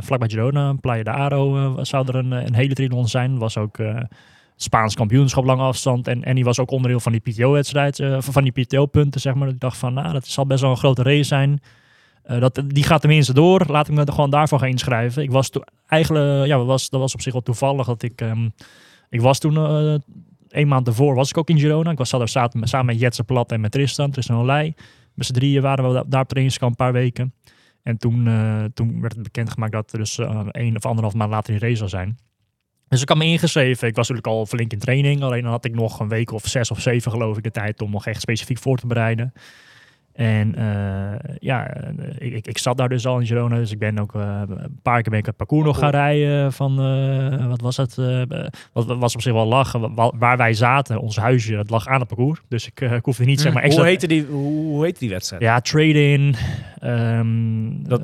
vlakbij Girona, Playa de Aro, zou er een hele triathlon zijn. Was ook... Spaans kampioenschap, lange afstand. En die was ook onderdeel van die PTO-wedstrijd. Van die PTO-punten, zeg maar. Ik dacht van, dat zal best wel een grote race zijn. Die gaat tenminste door. Laat ik me er gewoon daarvoor gaan inschrijven. Ik was toen eigenlijk... dat was op zich wel toevallig dat ik... ik was toen... een maand ervoor was ik ook in Girona. Ik was daar samen met Jetsen Plat en met Tristan Olij. Met z'n drieën waren we daar op trainingskamp een paar weken. En toen werd het bekendgemaakt dat er dus 1 of 1,5 maand later die race zou zijn. Dus ik had me ingeschreven. Ik was natuurlijk al flink in training. Alleen dan had ik nog een week of 6 of 7 geloof ik de tijd om nog echt specifiek voor te bereiden. En ik zat daar dus al in Girona. Dus ik ben ook een paar keer het parcours nog gaan rijden. Wat was dat? Wat was op zich wel lachen. Waar wij zaten, ons huisje, dat lag aan het parcours. Dus ik hoefde niet zeg maar extra... Hoe heette die wedstrijd? Ja, Trade-in.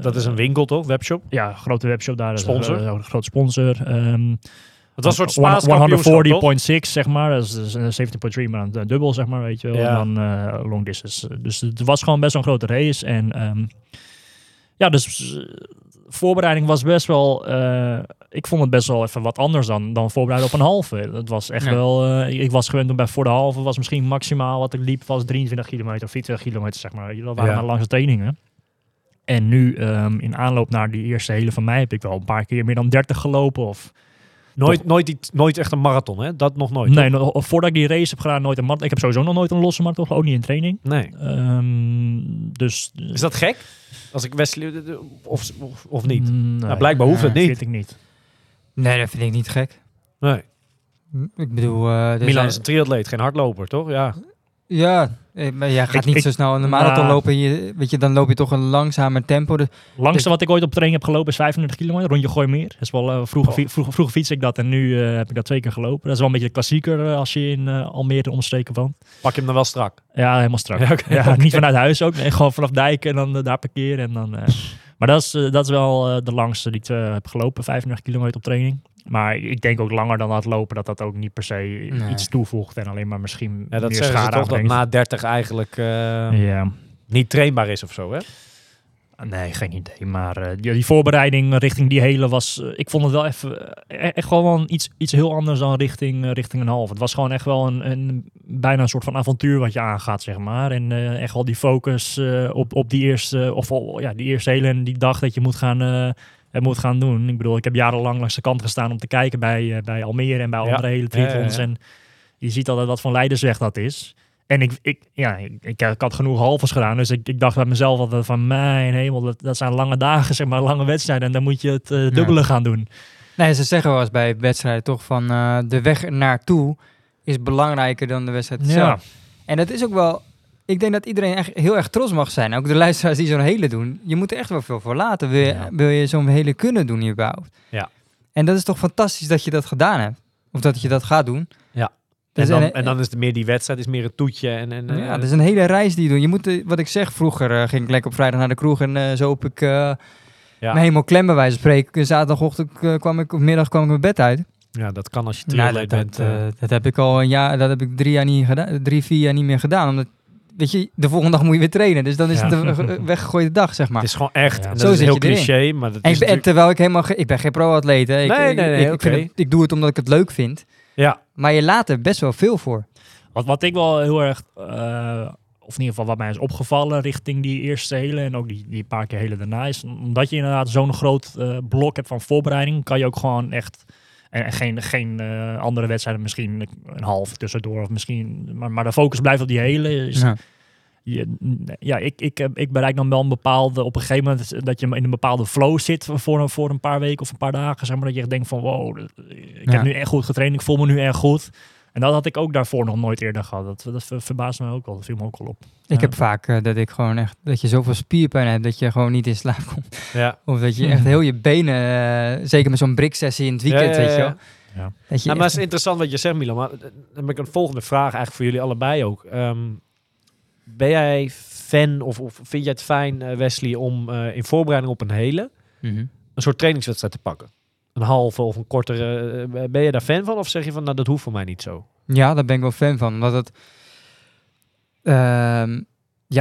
Dat is een winkel toch? Webshop? Ja, grote webshop daar. Sponsor? Een grote sponsor. Het was een soort Spaans kampioenschap, 140.6, zeg maar. Dat is 17.3, maar een dubbel, zeg maar, weet je wel. Ja. En dan long distance. Dus het was gewoon best wel een grote race. En dus voorbereiding was best wel... ik vond het best wel even wat anders dan voorbereiden op een halve. Dat was echt wel... ik was gewend om voor de halve was misschien maximaal wat ik liep... was 23 kilometer of 40 kilometer, zeg maar. Dat waren maar lange trainingen. En nu, in aanloop naar die eerste hele van mij... heb ik wel een paar keer meer dan 30 gelopen of... Nooit echt een marathon, hè? Dat nog nooit. Nee, voordat ik die race heb gedaan, nooit een marathon. Ik heb sowieso nog nooit een losse marathon, ook niet in training. Nee. Dus... Is dat gek? Als ik Wesley... Of niet? Nee, blijkbaar hoeft het niet. Dat vind ik niet. Nee, dat vind ik niet gek. Nee. Ik bedoel... Milan is een triatleet, geen hardloper, toch? Ja. Ja, maar jij gaat niet zo snel in de marathon lopen. Hier, weet je, dan loop je toch een langzamer tempo. Dus, langste wat ik ooit op training heb gelopen is 35 kilometer, rondje Gooimeer. Dat is wel, vroeger fiets ik dat en nu heb ik dat 2 keer gelopen. Dat is wel een beetje klassieker als je in Almere omstreken woont. Pak je hem dan wel strak? Ja, helemaal strak. Ja, okay. Ja, niet vanuit huis ook, nee, gewoon vanaf dijk en dan daar parkeren. En dan, maar dat is wel de langste die ik heb gelopen, 35 kilometer op training. Maar ik denk ook langer dan dat lopen, dat ook niet per se iets toevoegt. En alleen maar misschien meer schade aanbrengt. Dat toch dat na 30 eigenlijk niet trainbaar is of zo, hè? Nee, geen idee. Maar die voorbereiding richting die hele was... ik vond het wel even... echt gewoon iets heel anders dan richting een half. Het was gewoon echt wel een bijna een soort van avontuur wat je aangaat, zeg maar. En echt wel die focus op die eerste... die eerste hele en die dag dat je moet gaan... het moet gaan doen. Ik bedoel, ik heb jarenlang langs de kant gestaan om te kijken bij Almere en bij andere hele triathlons. Ja. En je ziet altijd wat voor leidersweg dat is. En ik had genoeg halves gedaan. Dus ik dacht bij mezelf altijd van mijn hemel, dat zijn lange dagen, zeg maar, lange wedstrijden. En dan moet je het dubbele gaan doen. Nee, ze zeggen wel eens bij wedstrijden toch van de weg naartoe is belangrijker dan de wedstrijd zelf. En dat is ook wel... Ik denk dat iedereen echt heel erg trots mag zijn. Ook de luisteraars die zo'n hele doen. Je moet er echt wel veel voor laten. Wil je zo'n hele kunnen doen überhaupt? Ja. En dat is toch fantastisch dat je dat gedaan hebt. Of dat je dat gaat doen. Ja. En dan is het meer die wedstrijd. Is meer een toetje. Dat is een hele reis die je doet. Je moet, wat ik zeg, vroeger ging ik lekker op vrijdag naar de kroeg. En zo op ik me helemaal klem bij wijze van spreken. Zaterdagochtend kwam ik mijn bed uit. Ja, dat kan als je triatleet bent. Dat heb ik al een jaar, dat heb ik 3, 4 jaar niet meer gedaan. Omdat weet je, de volgende dag moet je weer trainen. Dus dan is het een weggegooide dag, zeg maar. Het is gewoon echt. Ja, en dat is heel cliché. Maar dat is natuurlijk... Terwijl ik helemaal... Ik ben geen pro-atleet. Hè. Ik doe het omdat ik het leuk vind. Ja. Maar je laat er best wel veel voor. Wat ik wel heel erg... of in ieder geval wat mij is opgevallen richting die eerste hele... en ook die paar keer hele daarna is... omdat je inderdaad zo'n groot blok hebt van voorbereiding... kan je ook gewoon echt... En geen andere wedstrijden, misschien een half tussendoor of misschien... Maar de focus blijft op die hele. Is, ik bereik dan wel een bepaalde... Op een gegeven moment dat je in een bepaalde flow zit voor een paar weken of een paar dagen. Zeg maar, dat je echt denkt van wow, ik heb nu echt goed getraind. Ik voel me nu erg goed. En dat had ik ook daarvoor nog nooit eerder gehad. Dat verbaasde me ook wel. Dat viel me ook wel op. Ik heb vaak dat ik gewoon echt... Dat je zoveel spierpijn hebt dat je gewoon niet in slaap komt. Ja. Of dat je echt heel je benen... zeker met zo'n briksessie in het weekend, weet je wel. Ja. Maar het is interessant wat je zegt, Milan. Maar dan heb ik een volgende vraag eigenlijk voor jullie allebei ook. Ben jij fan of vind jij het fijn, Wesley... om in voorbereiding op een hele... een soort trainingswedstrijd te pakken? Een halve of een kortere. Ben je daar fan van? Of zeg je van, nou, dat hoeft voor mij niet zo? Ja, daar ben ik wel fan van. Omdat het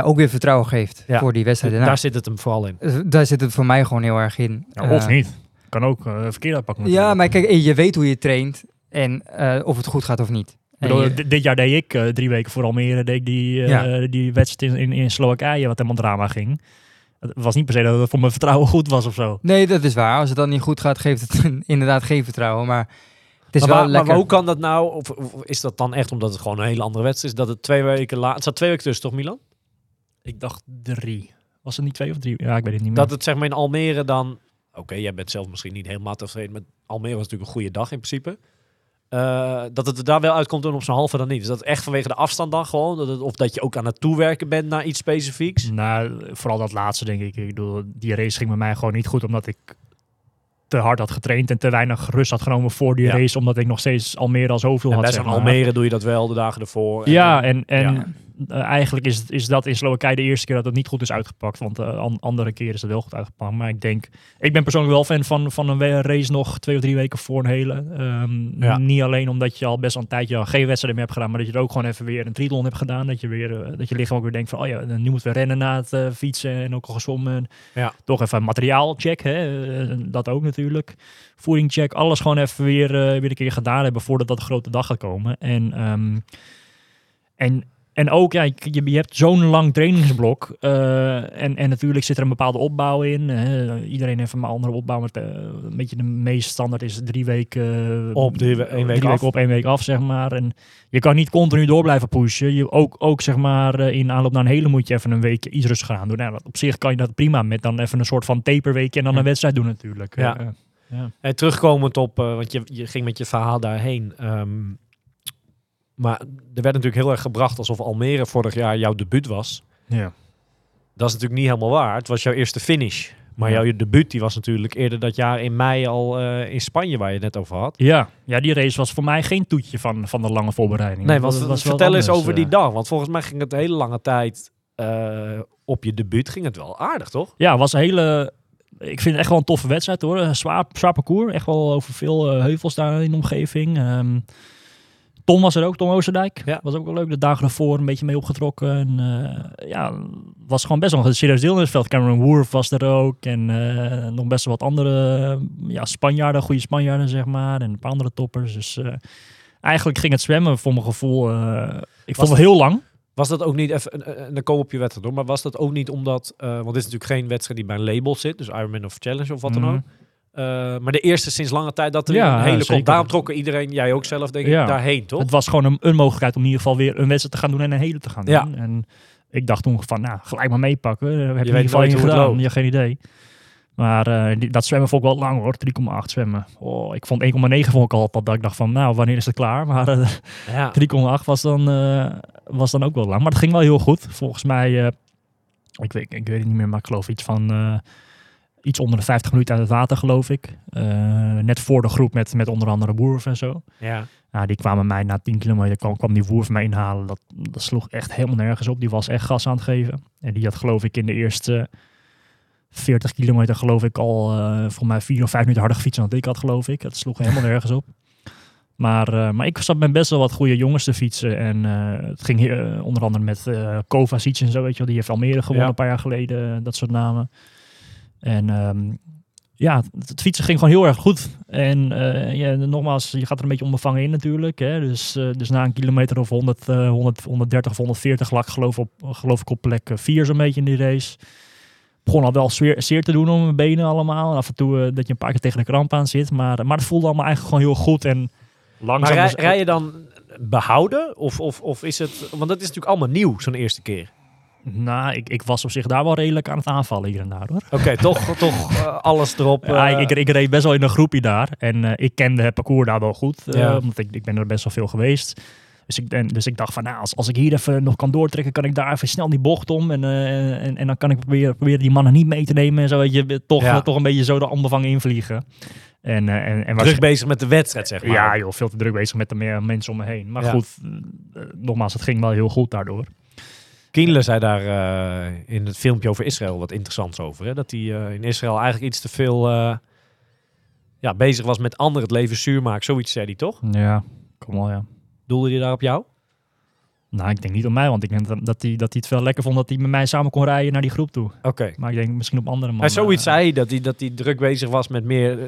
ook weer vertrouwen geeft voor die wedstrijd. Daar zit het hem vooral in. Daar zit het voor mij gewoon heel erg in. Ja, of niet. Kan ook verkeerd uitpakken. Ja, maar kijk, je weet hoe je traint. En of het goed gaat of niet. Bedoel, dit jaar deed ik 3 weken voor Almere. Deed ik die wedstrijd in Slowakije, wat helemaal drama ging. Het was niet per se dat het voor mijn vertrouwen goed was of zo. Nee, dat is waar. Als het dan niet goed gaat, geeft het inderdaad geen vertrouwen. Maar het is wel lekker. Maar hoe kan dat nou? Of is dat dan echt omdat het gewoon een hele andere wedstrijd is? Dat het 2 weken later... Het zat 2 weken tussen, toch, Milan? Ik dacht 3. Was het niet 2 of 3? Ja, ik weet het niet meer. Dat het zeg maar in Almere dan... Oké, jij bent zelf misschien niet helemaal tevreden. Maar Almere was natuurlijk een goede dag in principe. Dat het er daar wel uitkomt en op zo'n halve dan niet. Dus dat echt vanwege de afstand dan gewoon? Of dat je ook aan het toewerken bent naar iets specifieks? Nou, vooral dat laatste denk ik. Ik bedoel, die race ging bij mij gewoon niet goed. Omdat ik te hard had getraind en te weinig rust had genomen voor die race. Omdat ik nog steeds Almere al zoveel had. En bij zo'n Almere doe je dat wel de dagen ervoor. Eigenlijk is dat in Slowakije de eerste keer dat het niet goed is uitgepakt. Want andere keren is het wel goed uitgepakt. Maar ik ben persoonlijk wel fan van een race nog 2 of 3 weken voor een hele. Niet alleen omdat je al best al een tijdje geen wedstrijd meer hebt gedaan. Maar dat je er ook gewoon even weer een triathlon hebt gedaan. Dat je weer dat je lichaam ook weer denkt van nu moeten we rennen na het fietsen en ook al gezwommen. Ja. Toch even materiaal check. Hè? Dat ook natuurlijk. Voeding check. Alles gewoon even weer een keer gedaan hebben voordat dat de grote dag gaat komen. En ook, je hebt zo'n lang trainingsblok. En natuurlijk zit er een bepaalde opbouw in. Iedereen heeft een andere opbouw. Maar een beetje de meest standaard is 3 weken op, 1 week op, 1 week af, zeg maar. En je kan niet continu door blijven pushen. Je ook zeg maar, in aanloop naar een hele moet je even een weekje iets rustig gaan doen. Nou, op zich kan je dat prima met dan even een soort van taperweekje en dan een wedstrijd doen natuurlijk. Ja. Ja. En terugkomend op, want je ging met je verhaal daarheen. Maar er werd natuurlijk heel erg gebracht alsof Almere vorig jaar jouw debuut was. Ja. Dat is natuurlijk niet helemaal waar. Het was jouw eerste finish. Maar jouw debuut die was natuurlijk eerder dat jaar in mei al in Spanje, waar je het net over had. Ja, ja, die race was voor mij geen toetje van de lange voorbereiding. Nee, want was vertel eens over die dag. Want volgens mij ging het een hele lange tijd op je debuut. Ging het wel aardig, toch? Ja, het was een hele... Ik vind het echt wel een toffe wedstrijd, hoor. Een zwaar parcours. Echt wel over veel heuvels daar in de omgeving. Tom was er ook, Tom Oosterdijk. Ja. Was ook wel leuk. De dagen ervoor een beetje mee opgetrokken. En, was gewoon best wel een serieus deel in het veld. Cameron Wurf was er ook. En nog best wel wat andere Spanjaarden, goede Spanjaarden, zeg maar. En een paar andere toppers. Dus eigenlijk ging het zwemmen voor mijn gevoel. Ik vond het heel lang. Was dat ook niet even, en dan kom op je wedstrijd door, maar was dat ook niet omdat, want dit is natuurlijk geen wedstrijd die bij een label zit, dus Ironman of Challenge of wat dan ook. Maar de eerste sinds lange tijd dat er een hele kont. Daarom trokken iedereen, jij ook zelf, denk ik, daarheen, toch? Het was gewoon een mogelijkheid om in ieder geval weer een wedstrijd te gaan doen en een hele te gaan doen. En ik dacht toen van, gelijk maar meepakken. Heb je in ieder geval niet gedaan. Je geen idee. Maar dat zwemmen vond ik wel lang, hoor. 3,8 zwemmen. Oh, ik vond 1,9 vond ik al dat ik dacht van, wanneer is het klaar? Maar 3,8 was dan ook wel lang. Maar het ging wel heel goed. Volgens mij, ik weet het niet meer, maar ik geloof iets van... Iets onder de 50 minuten uit het water, geloof ik. Net voor de groep met onder andere Woerf en zo. Ja. Nou, die kwamen mij na 10 kilometer, kwam die Woerf mij inhalen. Dat sloeg echt helemaal nergens op. Die was echt gas aan het geven. En die had, geloof ik, in de eerste 40 kilometer, geloof ik, al voor mij 4 of 5 minuten harder gefietst dan ik had, geloof ik. Dat sloeg helemaal nergens op. Maar ik zat met best wel wat goede jongens te fietsen. En het ging onder andere met Kovacic en zo, weet je wel. Die heeft Almere gewonnen een paar jaar geleden, dat soort namen. En het fietsen ging gewoon heel erg goed. En nogmaals, je gaat er een beetje onbevangen in natuurlijk. Hè? Dus na een kilometer of 130 of 140 lag geloof ik op plek 4 zo'n beetje in die race. Begon al wel zeer te doen om mijn benen allemaal. En af en toe dat je een paar keer tegen de kramp aan zit. Maar het voelde allemaal eigenlijk gewoon heel goed. En langzaam, maar rij je dan behouden? Of is het... Want dat is natuurlijk allemaal nieuw, zo'n eerste keer. Nou, ik was op zich daar wel redelijk aan het aanvallen hier en daar, hoor. Oké, toch alles erop. Ja, ik reed best wel in een groepje daar. En ik kende het parcours daar wel goed. Want ik ben er best wel veel geweest. Dus ik dacht van, als ik hier even nog kan doortrekken, kan ik daar even snel die bocht om. En dan kan ik proberen die mannen niet mee te nemen. En zo, weet je, toch een beetje zo de onbevangen invliegen. En druk bezig met de wedstrijd, zeg maar. Ja, joh, veel te druk bezig met de meer mensen om me heen. Maar goed, nogmaals, het ging wel heel goed daardoor. Kienle zei daar in het filmpje over Israël wat interessants over. Hè? Dat hij in Israël eigenlijk iets te veel bezig was met anderen. Het leven zuur maken. Zoiets zei hij, toch? Ja, kom al, ja. Doelde hij daar op jou? Nou, ik denk niet op mij. Want ik denk dat hij het wel lekker vond dat hij met mij samen kon rijden naar die groep toe. Oké. Maar ik denk misschien op andere mannen. En zoiets zei hij, dat hij druk bezig was met meer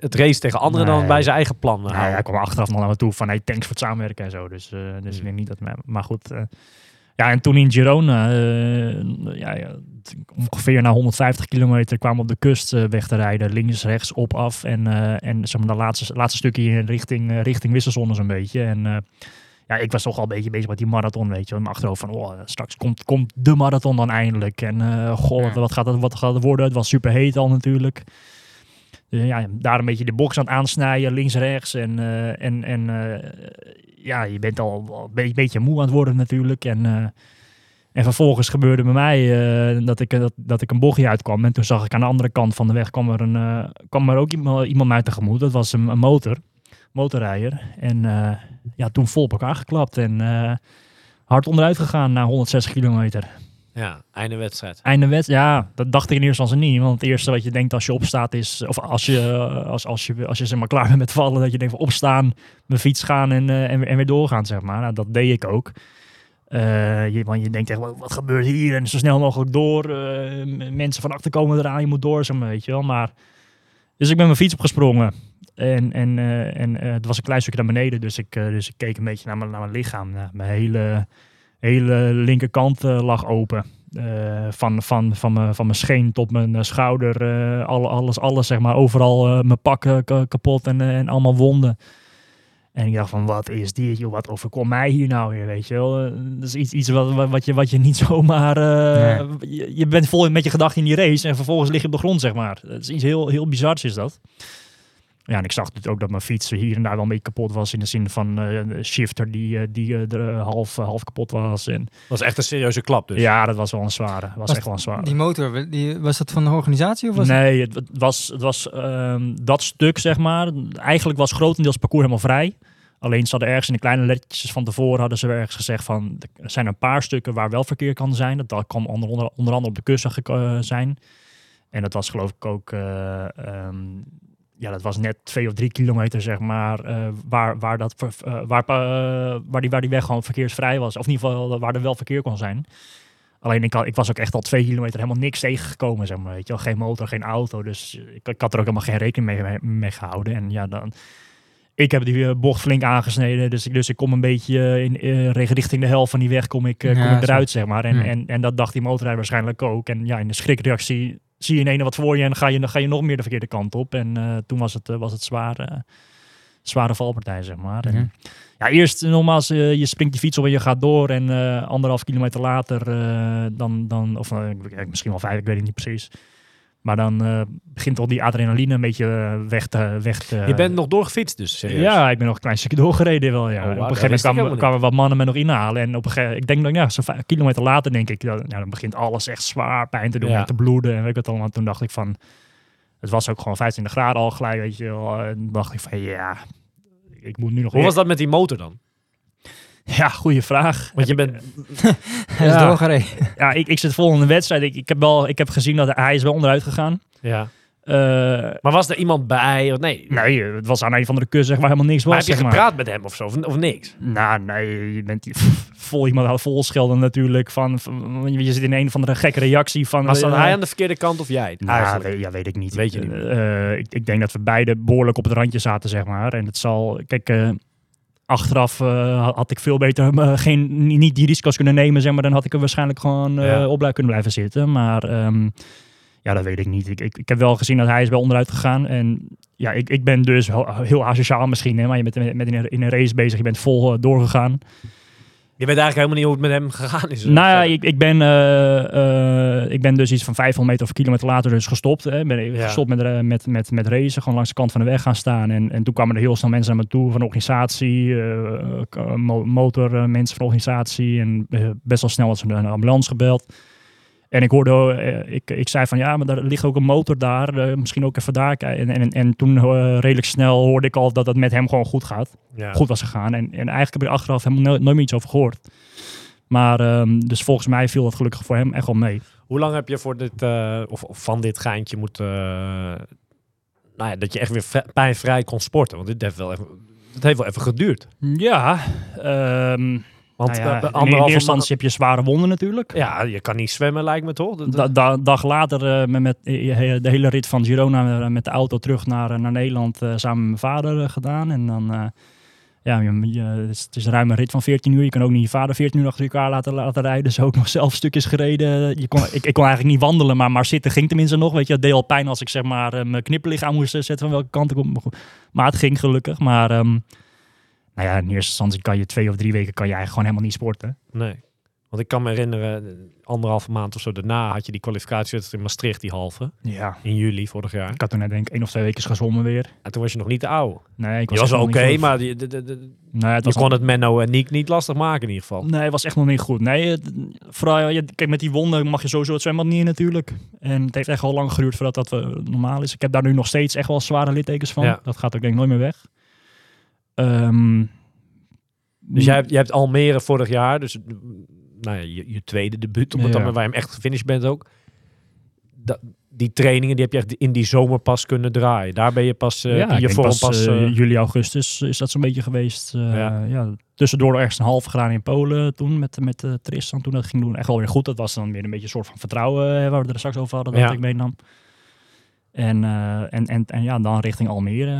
het race tegen anderen dan bij zijn eigen plannen. Nou, hij kwam achteraf nog naar me toe van, hey, thanks voor het samenwerken en zo. Dus ik denk niet dat... Maar goed... en toen in Girona, ongeveer na 150 kilometer kwamen we op de kust weg te rijden. Links, rechts, op, af. En zeg maar, dat laatste stukje in richting wisselzones zo'n beetje. En ik was toch al een beetje bezig met die marathon, weet je. In mijn achterhoofd van, straks komt de marathon dan eindelijk. En wat gaat het worden? Het was superheet al natuurlijk. Dus daar een beetje de box aan het aansnijden, links, rechts. Je bent al een beetje moe aan het worden natuurlijk. En vervolgens gebeurde bij mij dat ik een bochtje uitkwam. En toen zag ik aan de andere kant van de weg kwam er ook iemand mij tegemoet. Dat was een motorrijder. En toen vol op elkaar geklapt en hard onderuit gegaan na 160 kilometer. Ja, einde wedstrijd. Dat dacht ik in eerste instantie niet. Want het eerste wat je denkt als je opstaat is... Of als je zeg maar klaar bent met vallen, dat je denkt van opstaan, mijn fiets gaan en weer doorgaan, zeg maar. Nou, dat deed ik ook. Want je denkt echt, wat gebeurt hier? En zo snel mogelijk door. Mensen van achter komen eraan, je moet door, zeg maar, weet je wel. Maar, dus ik ben mijn fiets opgesprongen. En het was een klein stukje naar beneden. Dus ik keek een beetje naar mijn lichaam. Mijn hele linkerkant lag open. Van mijn scheen tot mijn schouder. Alles, zeg maar. Overal mijn pak kapot en allemaal wonden. En ik dacht van, wat is dit? Joh, wat overkomt mij hier nou weer, weet je wel? Dat is iets wat je niet zomaar... nee. je bent vol met je gedachten in die race en vervolgens lig je op de grond, zeg maar. Het is iets heel, heel bizars is dat. Ja, en ik zag ook dat mijn fiets hier en daar wel een beetje kapot was. In de zin van een shifter die er half kapot was. En... Dat was echt een serieuze klap dus? Ja, dat was wel een zware. Die motor, was dat van de organisatie? Of was nee, het was dat stuk, zeg maar. Eigenlijk was grotendeels het parcours helemaal vrij. Alleen ze hadden ergens in de kleine lettertjes van tevoren... hadden ze ergens gezegd van... er zijn een paar stukken waar wel verkeer kan zijn. Dat kan onder andere op de kussen zijn. En dat was geloof ik ook... Ja, dat was net 2 of 3 kilometer, zeg maar, waar die weg gewoon verkeersvrij was. Of in ieder geval waar er wel verkeer kon zijn. Alleen ik was ook echt al 2 kilometer helemaal niks tegengekomen, zeg maar. Weet je wel, geen motor, geen auto. Dus ik had er ook helemaal geen rekening mee gehouden. En ja, dan... Ik heb die bocht flink aangesneden, dus ik kom een beetje richting de helft van die weg kom ik eruit, zeg maar. En dat dacht die motorrijder waarschijnlijk ook. En ja, in de schrikreactie zie je in ene wat voor je en ga je nog meer de verkeerde kant op. En toen was het zware valpartij, zeg maar. En, ja, eerst nogmaals, je springt die fiets op en je gaat door. En 1,5 kilometer later, misschien wel 5, ik weet het niet precies... Maar dan begint al die adrenaline een beetje weg te... Je bent nog doorgefietst dus, serieus? Ja, ik ben nog een klein stukje doorgereden wel, ja. Oh, wow, op een gegeven moment kwamen wat mannen me nog inhalen. En op een gegeven moment, ik denk dat, ja, zo'n 5 kilometer later denk ik... Ja, dan begint alles echt zwaar pijn te doen en te bloeden en weet ik wat allemaal. Toen dacht ik van... Het was ook gewoon 25 graden al gelijk, weet je wel. En toen dacht ik van, ja, ik moet nu nog... Hoe was dat met die motor dan? Ja, goede vraag. Want je bent... Hij is doorgereden. Ja, ik zit vol in de wedstrijd. Ik heb gezien dat hij is wel onderuit gegaan. Ja. Maar was er iemand bij? Nee. Nee, het was aan een van de kussen waar helemaal niks was. Maar heb je gepraat met hem of zo? Of niks? Nou, nee. Je bent vol iemand volschelden natuurlijk. Je zit in een van de gekke reactie. Was dan hij aan de verkeerde kant of jij? Nou, weet ik niet. Weet je niet. Ik denk dat we beide behoorlijk op het randje zaten, zeg maar. En het zal... Kijk... Achteraf had ik veel beter niet die risico's kunnen nemen, zeg maar. Dan had ik er waarschijnlijk gewoon op kunnen blijven zitten. Maar ja, dat weet ik niet. Ik heb wel gezien dat hij is wel onderuit gegaan. En ja, ik ben dus heel asociaal misschien. Hè, maar je bent in een race bezig. Je bent vol doorgegaan. Je weet eigenlijk helemaal niet hoe het met hem gegaan is. Nou ja, ik ben dus iets van 500 meter of kilometer later dus gestopt. Ik ben gestopt met racen, gewoon langs de kant van de weg gaan staan. En toen kwamen er heel snel mensen naar me toe van de organisatie, motormensen van de organisatie. En best wel snel was er een ambulance gebeld. En ik hoorde, ik zei van ja, maar er ligt ook een motor daar, misschien ook even daar. En toen redelijk snel hoorde ik al dat het met hem gewoon goed gaat. Ja. Goed was gegaan. En eigenlijk heb ik er achteraf helemaal nooit meer iets over gehoord. Maar dus volgens mij viel dat gelukkig voor hem echt wel mee. Hoe lang heb je voor dit, of van dit geintje moeten, dat je echt weer pijnvrij kon sporten? Want dit heeft wel even geduurd. Ja, want nou ja, in eerste instantie heb je zware wonden natuurlijk. Ja, je kan niet zwemmen lijkt me toch? Dag later met de hele rit van Girona met de auto terug naar Nederland samen met mijn vader gedaan. En dan, het is ruim een rit van 14 uur. Je kan ook niet je vader 14 uur achter elkaar laten rijden. Dus ook nog zelf stukjes gereden. Ik kon eigenlijk niet wandelen, maar zitten ging tenminste nog. Weet je, het deed al pijn als ik zeg maar mijn knipperlichaam moest zetten van welke kant ik op. Maar het ging gelukkig, maar... Nou ja, in eerste instantie kan je 2 of 3 weken kan je eigenlijk gewoon helemaal niet sporten. Nee, want ik kan me herinneren, 1,5 maand of zo daarna had je die kwalificatiewedstrijd in Maastricht, die halve. Ja. In juli vorig jaar. Ik had toen denk ik 1 of 2 weken gezwommen weer. En toen was je nog niet te oud. Nee, ik was oké, maar je kon het Menno en Niek niet lastig maken in ieder geval. Nee, het was echt nog niet goed. Nee, kijk, met die wonden mag je sowieso het zwembad niet in natuurlijk. En het heeft echt al lang geduurd voordat dat normaal is. Ik heb daar nu nog steeds echt wel zware littekens van. Ja. Dat gaat ook denk ik nooit meer weg. Dus jij hebt Almere vorig jaar, dus nou ja, je tweede debuut, omdat dan waar je hem echt gefinished bent ook. Die trainingen die heb je echt in die zomer pas kunnen draaien. Daar ben je pas juli, augustus is dat zo'n beetje geweest. Tussendoor ergens een halve graan in Polen toen met Tristan. Toen dat ging doen echt wel weer goed. Dat was dan weer een beetje een soort van vertrouwen waar we er straks over hadden dat ik meenam. En ja, dan richting Almere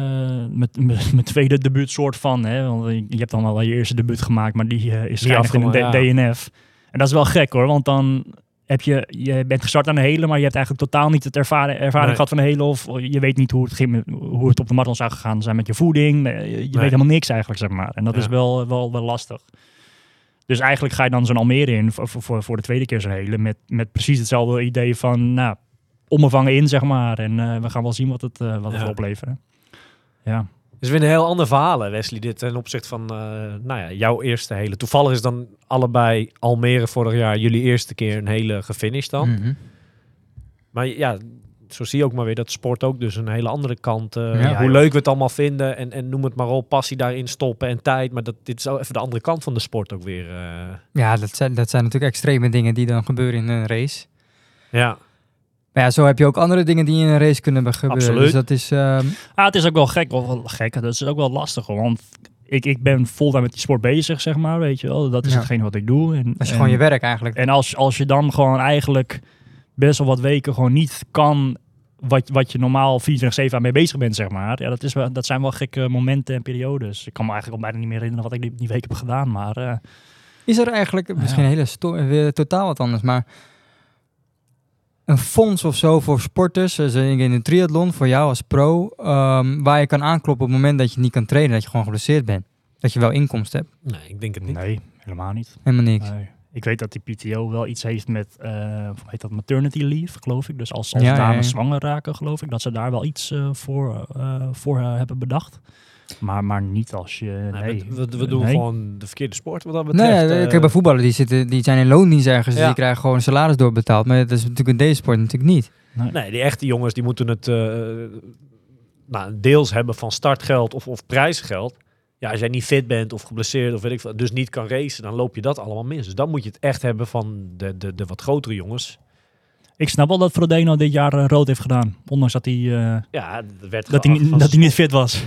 met mijn tweede debuut soort van. Hè? Want je hebt dan wel je eerste debuut gemaakt, maar die is schijnig in een DNF. En dat is wel gek hoor, want dan je bent gestart aan de hele, maar je hebt eigenlijk totaal niet het ervaring gehad van de hele. Of je weet niet hoe het op de marathon zou gegaan zijn met je voeding. Je weet helemaal niks eigenlijk, zeg maar. En dat is wel lastig. Dus eigenlijk ga je dan zo'n Almere in voor de tweede keer zo'n hele. Met precies hetzelfde idee van, nou, omvangen in, zeg maar. En we gaan wel zien wat het opleveren. Ja. Dus we een heel ander verhaal, Wesley, dit ten opzichte van jouw eerste hele. Toevallig is dan allebei Almere vorig jaar jullie eerste keer een hele gefinished dan. Mm-hmm. Maar ja, zo zie je ook maar weer dat sport ook dus een hele andere kant. Hoe leuk we het allemaal vinden en noem het maar op, passie daarin stoppen en tijd. Maar dit is ook even de andere kant van de sport ook weer. Ja, dat zijn natuurlijk extreme dingen die dan gebeuren in een race. Ja. Maar ja, zo heb je ook andere dingen die in een race kunnen gebeuren. Absoluut. Dus dat is... het is ook wel gek. Dat is ook wel lastig. Want ik ben fulltime met die sport bezig, zeg maar. Weet je wel. Dat is hetgeen wat ik doe. En, dat is gewoon je werk eigenlijk. En als je dan gewoon eigenlijk best wel wat weken gewoon niet kan... Wat je normaal 24/7 aan mee bezig bent, zeg maar. Ja, dat zijn wel gekke momenten en periodes. Ik kan me eigenlijk al bijna niet meer herinneren wat ik die week heb gedaan. Maar... is er eigenlijk misschien weer totaal wat anders, maar... een fonds of zo voor sporters, dus in een triathlon, voor jou als pro, waar je kan aankloppen op het moment dat je niet kan trainen, dat je gewoon geblesseerd bent. Dat je wel inkomsten hebt. Nee, ik denk het niet. Nee, helemaal niet. Helemaal niks. Nee. Ik weet dat die PTO wel iets heeft met, heet dat maternity leave, geloof ik. Dus als dames zwanger raken, geloof ik, dat ze daar wel iets voor hebben bedacht. Maar niet als je... Nee. We doen gewoon de verkeerde sport wat dat betreft. Kijk, bij voetballen, die zijn in loondienst ergens. Ja. Die krijgen gewoon een salaris doorbetaald. Maar dat is natuurlijk in deze sport natuurlijk niet. Nee, die echte jongens die moeten het deels hebben van startgeld of prijsgeld. Ja, als jij niet fit bent of geblesseerd of weet ik veel, dus niet kan racen, dan loop je dat allemaal mis. Dus dan moet je het echt hebben van de wat grotere jongens. Ik snap wel dat Frodeno dit jaar rood heeft gedaan. Ondanks dat hij... dat hij niet fit was.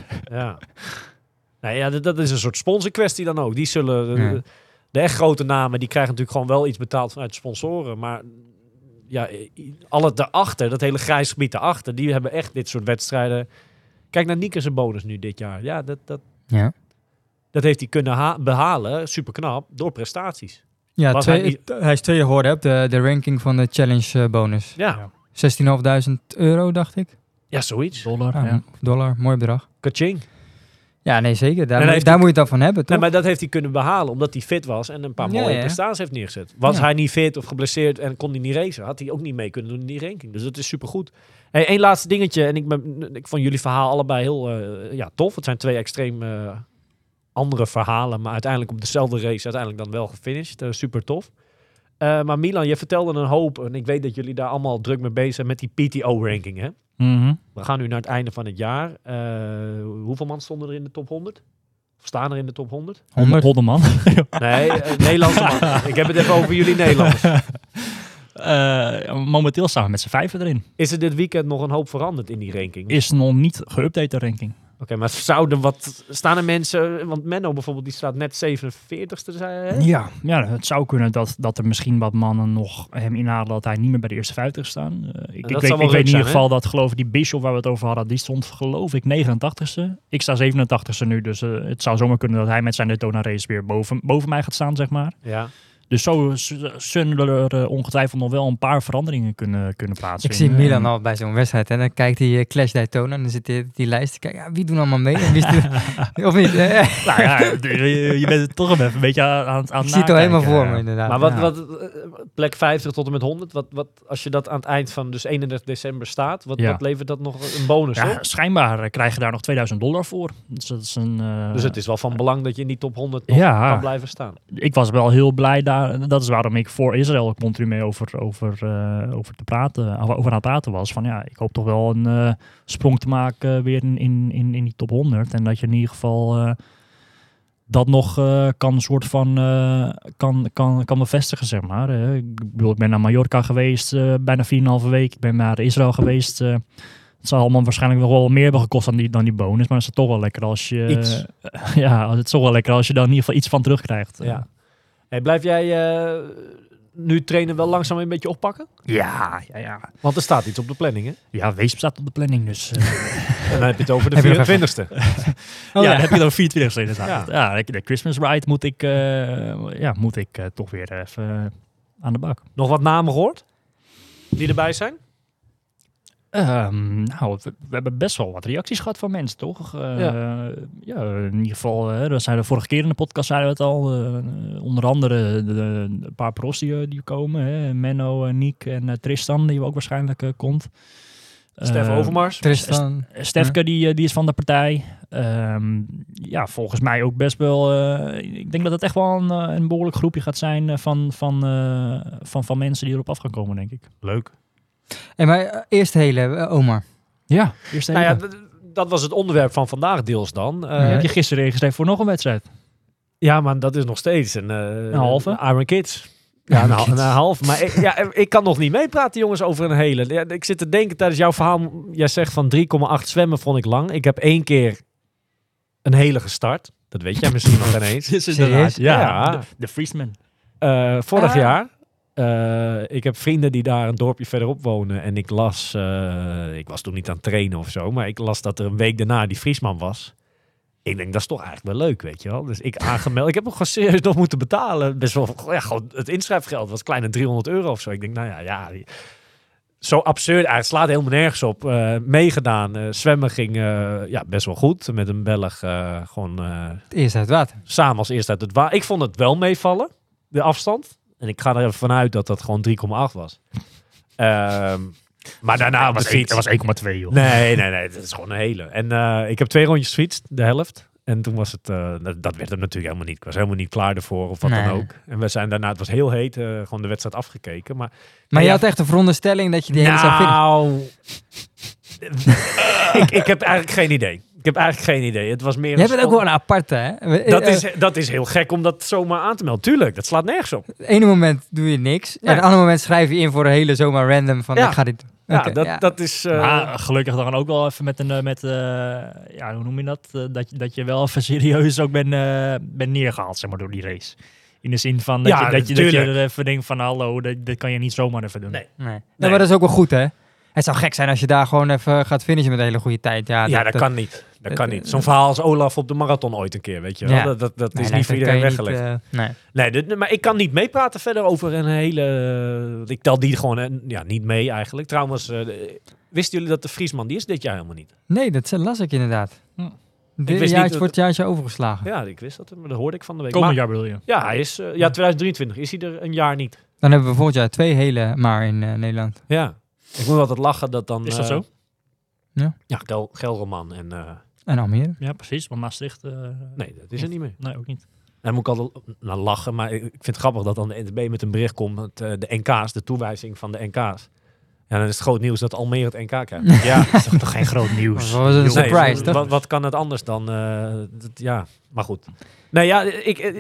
Ja. Dat is een soort sponsorkwestie dan ook. Die zullen... De echt grote namen, die krijgen natuurlijk gewoon wel iets betaald vanuit sponsoren. Maar ja, alles daarachter, dat hele grijs gebied daarachter, die hebben echt dit soort wedstrijden. Kijk naar Nieke zijn bonus nu dit jaar. Ja, dat heeft hij kunnen behalen, super knap, door prestaties. Ja, hij is tweede geworden op de ranking van de challenge bonus. Ja. €16.500, dacht ik. Ja, zoiets. Dollar. Ah, ja. Dollar, mooi bedrag. Kaching. Ja, nee, zeker. Daar moet je het dan van hebben, toch? Nee, maar dat heeft hij kunnen behalen, omdat hij fit was en een paar mooie prestaties heeft neergezet. Was hij niet fit of geblesseerd en kon hij niet racen, had hij ook niet mee kunnen doen in die ranking. Dus dat is supergoed. Hey, één laatste dingetje. En ik vond jullie verhaal allebei heel tof. Het zijn twee extreem... andere verhalen, maar uiteindelijk op dezelfde race uiteindelijk dan wel gefinished. Super tof. Maar Milan, je vertelde een hoop en ik weet dat jullie daar allemaal druk mee bezig zijn met die PTO-ranking, hè? Mm-hmm. We gaan nu naar het einde van het jaar. Hoeveel man stonden er in de top 100? Of staan er in de top 100? 100 man. Nee, Nederlandse man. Ik heb het even over jullie Nederlanders. Momenteel staan we met z'n vijven erin. Is er dit weekend nog een hoop veranderd in die ranking? Is nog niet geüpdate de ranking. Oké, maar staan er mensen... Want Menno bijvoorbeeld, die staat net 47ste. Ja, het zou kunnen dat er misschien wat mannen nog hem inhalen... dat hij niet meer bij de eerste 50 staan. Ik weet in ieder geval dat, geloof ik, die Bishop waar we het over hadden... die stond, geloof ik, 89ste. Ik sta 87ste nu, dus het zou zomaar kunnen... dat hij met zijn Daytona race weer boven mij gaat staan, zeg maar. Ja. Dus zo zullen er ongetwijfeld nog wel een paar veranderingen kunnen plaatsvinden. Ik zie Milan al bij zo'n wedstrijd. En dan kijkt hij Clash Daytona en dan zit die lijst te kijken. Ja, wie doen allemaal mee? En wie of niet? Je bent toch een beetje aan het ziet er helemaal voor me, inderdaad. Maar wat plek 50 tot en met 100, wat, als je dat aan het eind van dus 31 december staat, wat levert dat nog een bonus op? Schijnbaar krijg je daar nog $2.000 voor. Dus, dat is dus het is wel van belang dat je in die top 100 nog kan blijven staan. Ik was wel heel blij daar. Dat is waarom ik voor Israël continu mee over aan het praten was. Van ja, ik hoop toch wel een sprong te maken weer in die top 100. En dat je in ieder geval dat nog kan bevestigen, zeg maar. Ik bedoel, ik ben naar Mallorca geweest, bijna 4,5 week. Ik ben naar Israël geweest. Het zal allemaal waarschijnlijk nog wel meer hebben gekost dan die bonus. Maar het is toch wel lekker als je... het is toch wel lekker als je daar in ieder geval iets van terugkrijgt. Ja. Hey, blijf jij nu trainen wel langzaam een beetje oppakken? Ja. Want er staat iets op de planning, hè? Ja, Weesp staat op de planning, dus... En dan heb je het over de 24ste. Dan heb je het over 24ste inderdaad. Ja, de Christmas Ride moet ik toch weer even aan de bak. Nog wat namen gehoord die erbij zijn? We hebben best wel wat reacties gehad van mensen, toch? In ieder geval, dat zijn de vorige keer in de podcast, zeiden we het al. Onder andere een paar pros die komen. Hè? Menno, Niek en Tristan, die ook waarschijnlijk komt. Stef Overmars. Tristan. Stefke, die is van de partij. Volgens mij ook best wel... ik denk dat het echt wel een behoorlijk groepje gaat zijn van mensen die erop af gaan komen, denk ik. Leuk. En maar eerst hele, Omar. Ja, eerst hele. Nou ja, dat was het onderwerp van vandaag deels dan. Heb je gisteren ingeschreven voor nog een wedstrijd? Ja, maar dat is nog steeds een halve. Iron Kids. Ja, een half. Maar ik kan nog niet meepraten, jongens, over een hele. Ja, ik zit te denken tijdens jouw verhaal. Jij zegt van 3,8 zwemmen vond ik lang. Ik heb 1 keer een hele gestart. Dat weet jij misschien nog ineens. Dit is inderdaad. Ja. De Friesman. Vorig jaar. Ik heb vrienden die daar een dorpje verderop wonen. En ik las... ik was toen niet aan het trainen of zo. Maar ik las dat er een week daarna die Friesman was. Ik denk, dat is toch eigenlijk wel leuk, weet je wel. Dus ik aangemeld. Ik heb ook gewoon serieus nog moeten betalen. Best wel, het inschrijfgeld was kleine €300 of zo. Ik denk, zo absurd eigenlijk. Slaat helemaal nergens op. Meegedaan. Zwemmen ging best wel goed. Met een Belg gewoon... eerst uit het water. Samen als eerst uit het water. Ik vond het wel meevallen, de afstand. En ik ga er even vanuit dat dat gewoon 3,8 was. Maar daarna was het 1,2, joh. Nee, dat is gewoon een hele. En ik heb 2 rondjes gefietst, de helft. En toen was het... dat werd hem natuurlijk helemaal niet. Ik was helemaal niet klaar ervoor of wat dan ook. En we zijn daarna... Het was heel heet. Gewoon de wedstrijd afgekeken. Maar je had echt de veronderstelling dat je die hele zou vinden? Ik heb eigenlijk geen idee. Het was meer... Jij bent ook wel een aparte, hè? Dat is heel gek om dat zomaar aan te melden. Tuurlijk, dat slaat nergens op. Het ene moment doe je niks. Ja. En het andere moment schrijf je in voor een hele zomaar random van... Ja. Ik ga dit doen. Okay, dat is... gelukkig dan ook wel even met een... hoe noem je dat? Dat je wel even serieus ook bent neergehaald, zeg maar, door die race. In de zin van dat je er even denkt van... Hallo, dat kan je niet zomaar even doen. Nee. Ja, maar dat is ook wel goed, hè? Het zou gek zijn als je daar gewoon even gaat finishen met een hele goede tijd. Ja, dat kan niet. Zo'n verhaal als Olaf op de marathon ooit een keer, weet je wel. Ja. Dat is niet voor iedereen weggelegd. Maar ik kan niet meepraten verder over een hele... Ik tel die gewoon niet mee eigenlijk. Trouwens, wisten jullie dat de Friesman, die is dit jaar helemaal niet? Nee, dat las ik inderdaad. Hm. Dit jaar wordt het jaartje overgeslagen. Ja, ik wist dat, maar dat hoorde ik van de week. Komend jaar bedoel je? Ja, hij is, 2023 is hij er een jaar niet. Dan hebben we volgend jaar 2 hele maar in Nederland. Ja. Ik moet altijd lachen dat dan... Is dat zo? Ja, Gelderman en... En Almere. Ja, precies. Maar Maastricht... nee, dat is er niet meer. Nee, ook niet. En dan moet ik altijd lachen. Maar ik vind het grappig dat dan de NTB met een bericht komt... de NK's, de toewijzing van de NK's. Ja, dan is het groot nieuws dat Almere het NK krijgt. Ja, dat is toch geen groot nieuws? Dat was een surprise, toch? Wat kan het anders dan... maar goed. Nee,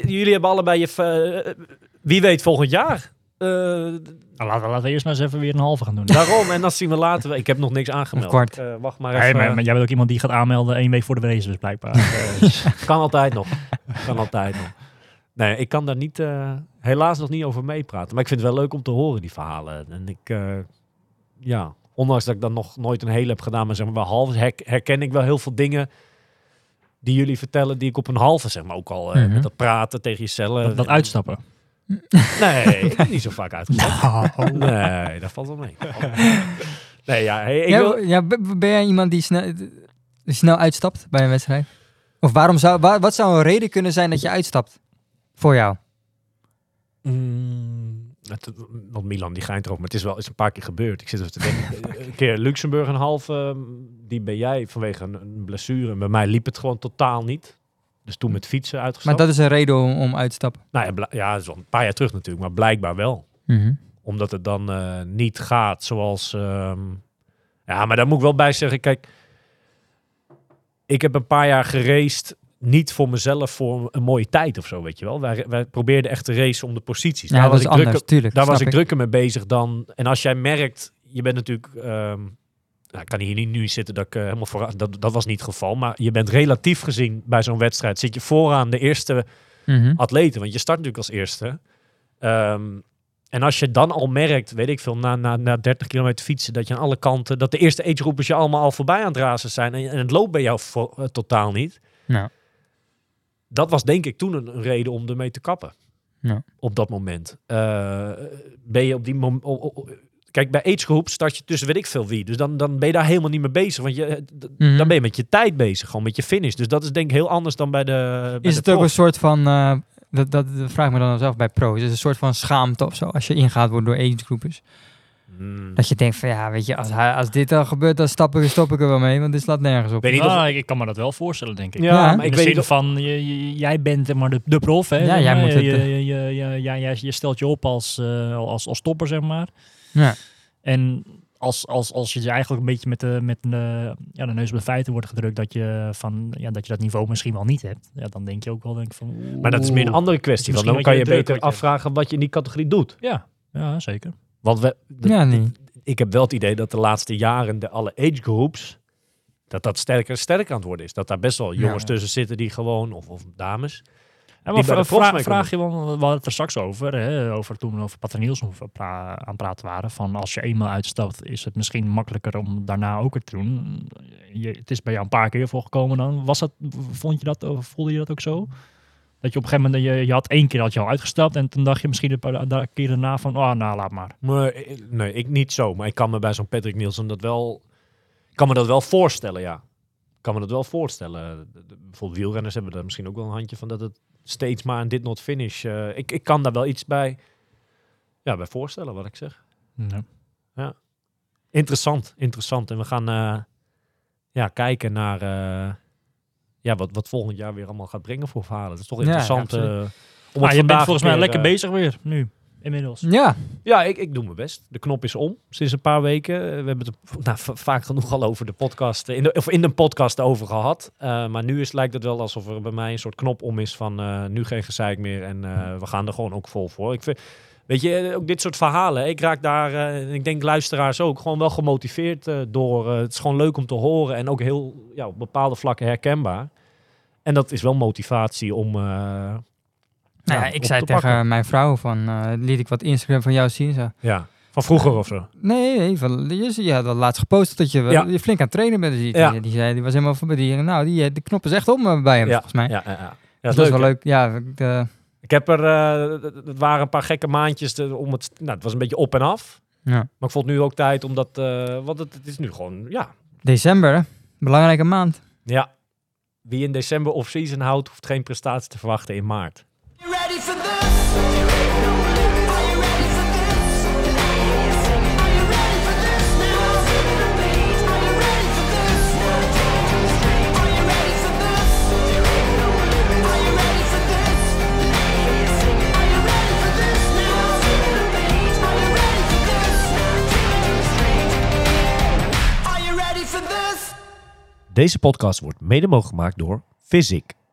jullie hebben allebei je... wie weet volgend jaar... Laten we eerst maar eens even weer een halve gaan doen. Daarom, en dat zien we later. Ik heb nog niks aangemeld. Kwart. Wacht maar even. Hey, maar jij bent ook iemand die gaat aanmelden 1 week voor de race, dus blijkbaar. Kan altijd nog. Nee, ik kan daar niet, helaas nog niet over meepraten. Maar ik vind het wel leuk om te horen, die verhalen. En ik, ondanks dat ik dan nog nooit een hele heb gedaan, maar zeg maar wel halve, herken ik wel heel veel dingen... die jullie vertellen, die ik op een halve, zeg maar, ook al met dat praten tegen jezelf. Dat uitstappen. Nee, ik heb niet zo vaak uitgezet. No. Nee, dat valt wel mee. Nee, ben jij iemand die snel uitstapt bij een wedstrijd? Of wat zou een reden kunnen zijn dat je uitstapt? Voor jou? Want Milan, die geint erop. Maar het is wel eens een paar keer gebeurd. Ik zit even te denken. Een keer Luxemburg een half. Die ben jij vanwege een blessure. En bij mij liep het gewoon totaal niet. Dus toen met fietsen uitgestapt. Maar dat is een reden om uit te stappen? Dat is al een paar jaar terug natuurlijk, maar blijkbaar wel. Mm-hmm. Omdat het dan niet gaat zoals... maar daar moet ik wel bij zeggen. Kijk, ik heb een paar jaar geraced, niet voor mezelf, voor een mooie tijd of zo, weet je wel. Wij probeerden echt te racen om de posities. Ja, daar was ik anders, tuurlijk. Daar was ik drukker mee bezig dan... En als jij merkt, je bent natuurlijk... ik kan hier niet nu zitten dat ik helemaal vooraan... Dat was niet het geval. Maar je bent relatief gezien bij zo'n wedstrijd... zit je vooraan de eerste atleten. Want je start natuurlijk als eerste. En als je dan al merkt... weet ik veel, na 30 kilometer fietsen... dat je aan alle kanten... dat de eerste agegroepers je allemaal al voorbij aan het razen zijn... en het loopt bij jou totaal niet. Nou. Dat was denk ik toen een reden om ermee te kappen. Ja. Op dat moment. Ben je op die moment... Kijk, bij agegroep start je tussen weet ik veel wie. Dus dan ben je daar helemaal niet mee bezig. Want je, dan ben je met je tijd bezig. Gewoon met je finish. Dus dat is denk ik heel anders dan bij de... Is het ook een soort van... Dat vraag ik me dan zelf bij pro. Is het een soort van schaamte of zo? Als je ingehaald wordt door agegroepers. Dat je denkt van ja, weet je, als dit al gebeurt, dan stop ik er wel mee, want dit slaat nergens op. Ik kan me dat wel voorstellen, denk ik. Ja, maar ik weet niet van, jij bent maar de prof, hè? Ja, jij stelt je op als topper, zeg maar. Ja. En als je eigenlijk een beetje met de neus bij feiten wordt gedrukt dat je dat niveau misschien wel niet hebt, ja, dan denk je ook wel van. Oeh, maar dat is meer een andere kwestie. Want dan kan je beter afvragen wat je in die categorie doet. Ja, zeker. Want ik heb wel het idee dat de laatste jaren de alle agegroeps dat sterker en sterker aan het worden is. Dat daar best wel jongens tussen zitten die gewoon, of dames. En die vraag je wel, we hadden het er straks over, hè, over Patrick Nielsen aan het praten waren, van als je eenmaal uitstapt, is het misschien makkelijker om daarna ook weer te doen. Het is bij jou een paar keer voorgekomen dan. Voelde je dat ook zo? Dat je op een gegeven moment, je had één keer al uitgestapt en toen dacht je misschien een paar keer daarna van, laat maar. Nee, ik niet zo. Maar ik kan me bij zo'n Patrick Nielsen dat wel voorstellen, ja. Ik kan me dat wel voorstellen. Bijvoorbeeld wielrenners hebben daar misschien ook wel een handje van, dat het steeds maar een did not finish. Ik kan daar wel iets bij voorstellen, wat ik zeg. Nee. Ja. Interessant. En we gaan kijken naar... Wat volgend jaar weer allemaal gaat brengen voor verhalen. Dat is toch interessant. Je bent volgens mij lekker bezig weer nu, inmiddels. Ja, ik doe mijn best. De knop is om, sinds een paar weken. We hebben het vaak genoeg al over de podcast, in de podcast over gehad. Maar nu lijkt het wel alsof er bij mij een soort knop om is van nu geen gezeik meer. En we gaan er gewoon ook vol voor. Ik vind, weet je, ook dit soort verhalen. Ik raak daar, ik denk luisteraars ook, gewoon wel gemotiveerd door. Het is gewoon leuk om te horen en ook heel op bepaalde vlakken herkenbaar. En dat is wel motivatie om... ik zei tegen mijn vrouw van... liet ik wat Instagram van jou zien? Zo. Ja, van vroeger of zo? Nee, je had laatst gepost dat je flink aan het trainen bent. Dus die was helemaal van bij die... Nou, de knop is echt om bij hem, volgens mij. Ja. Dat is wel leuk. Ja, ik heb er... het waren een paar gekke maandjes om het... Nou, het was een beetje op en af. Ja. Maar ik vond nu ook tijd omdat... want het is nu gewoon, december, belangrijke maand. Ja. Wie in december off-season houdt, hoeft geen prestatie te verwachten in maart. Deze podcast wordt mede mogelijk gemaakt door Fizik.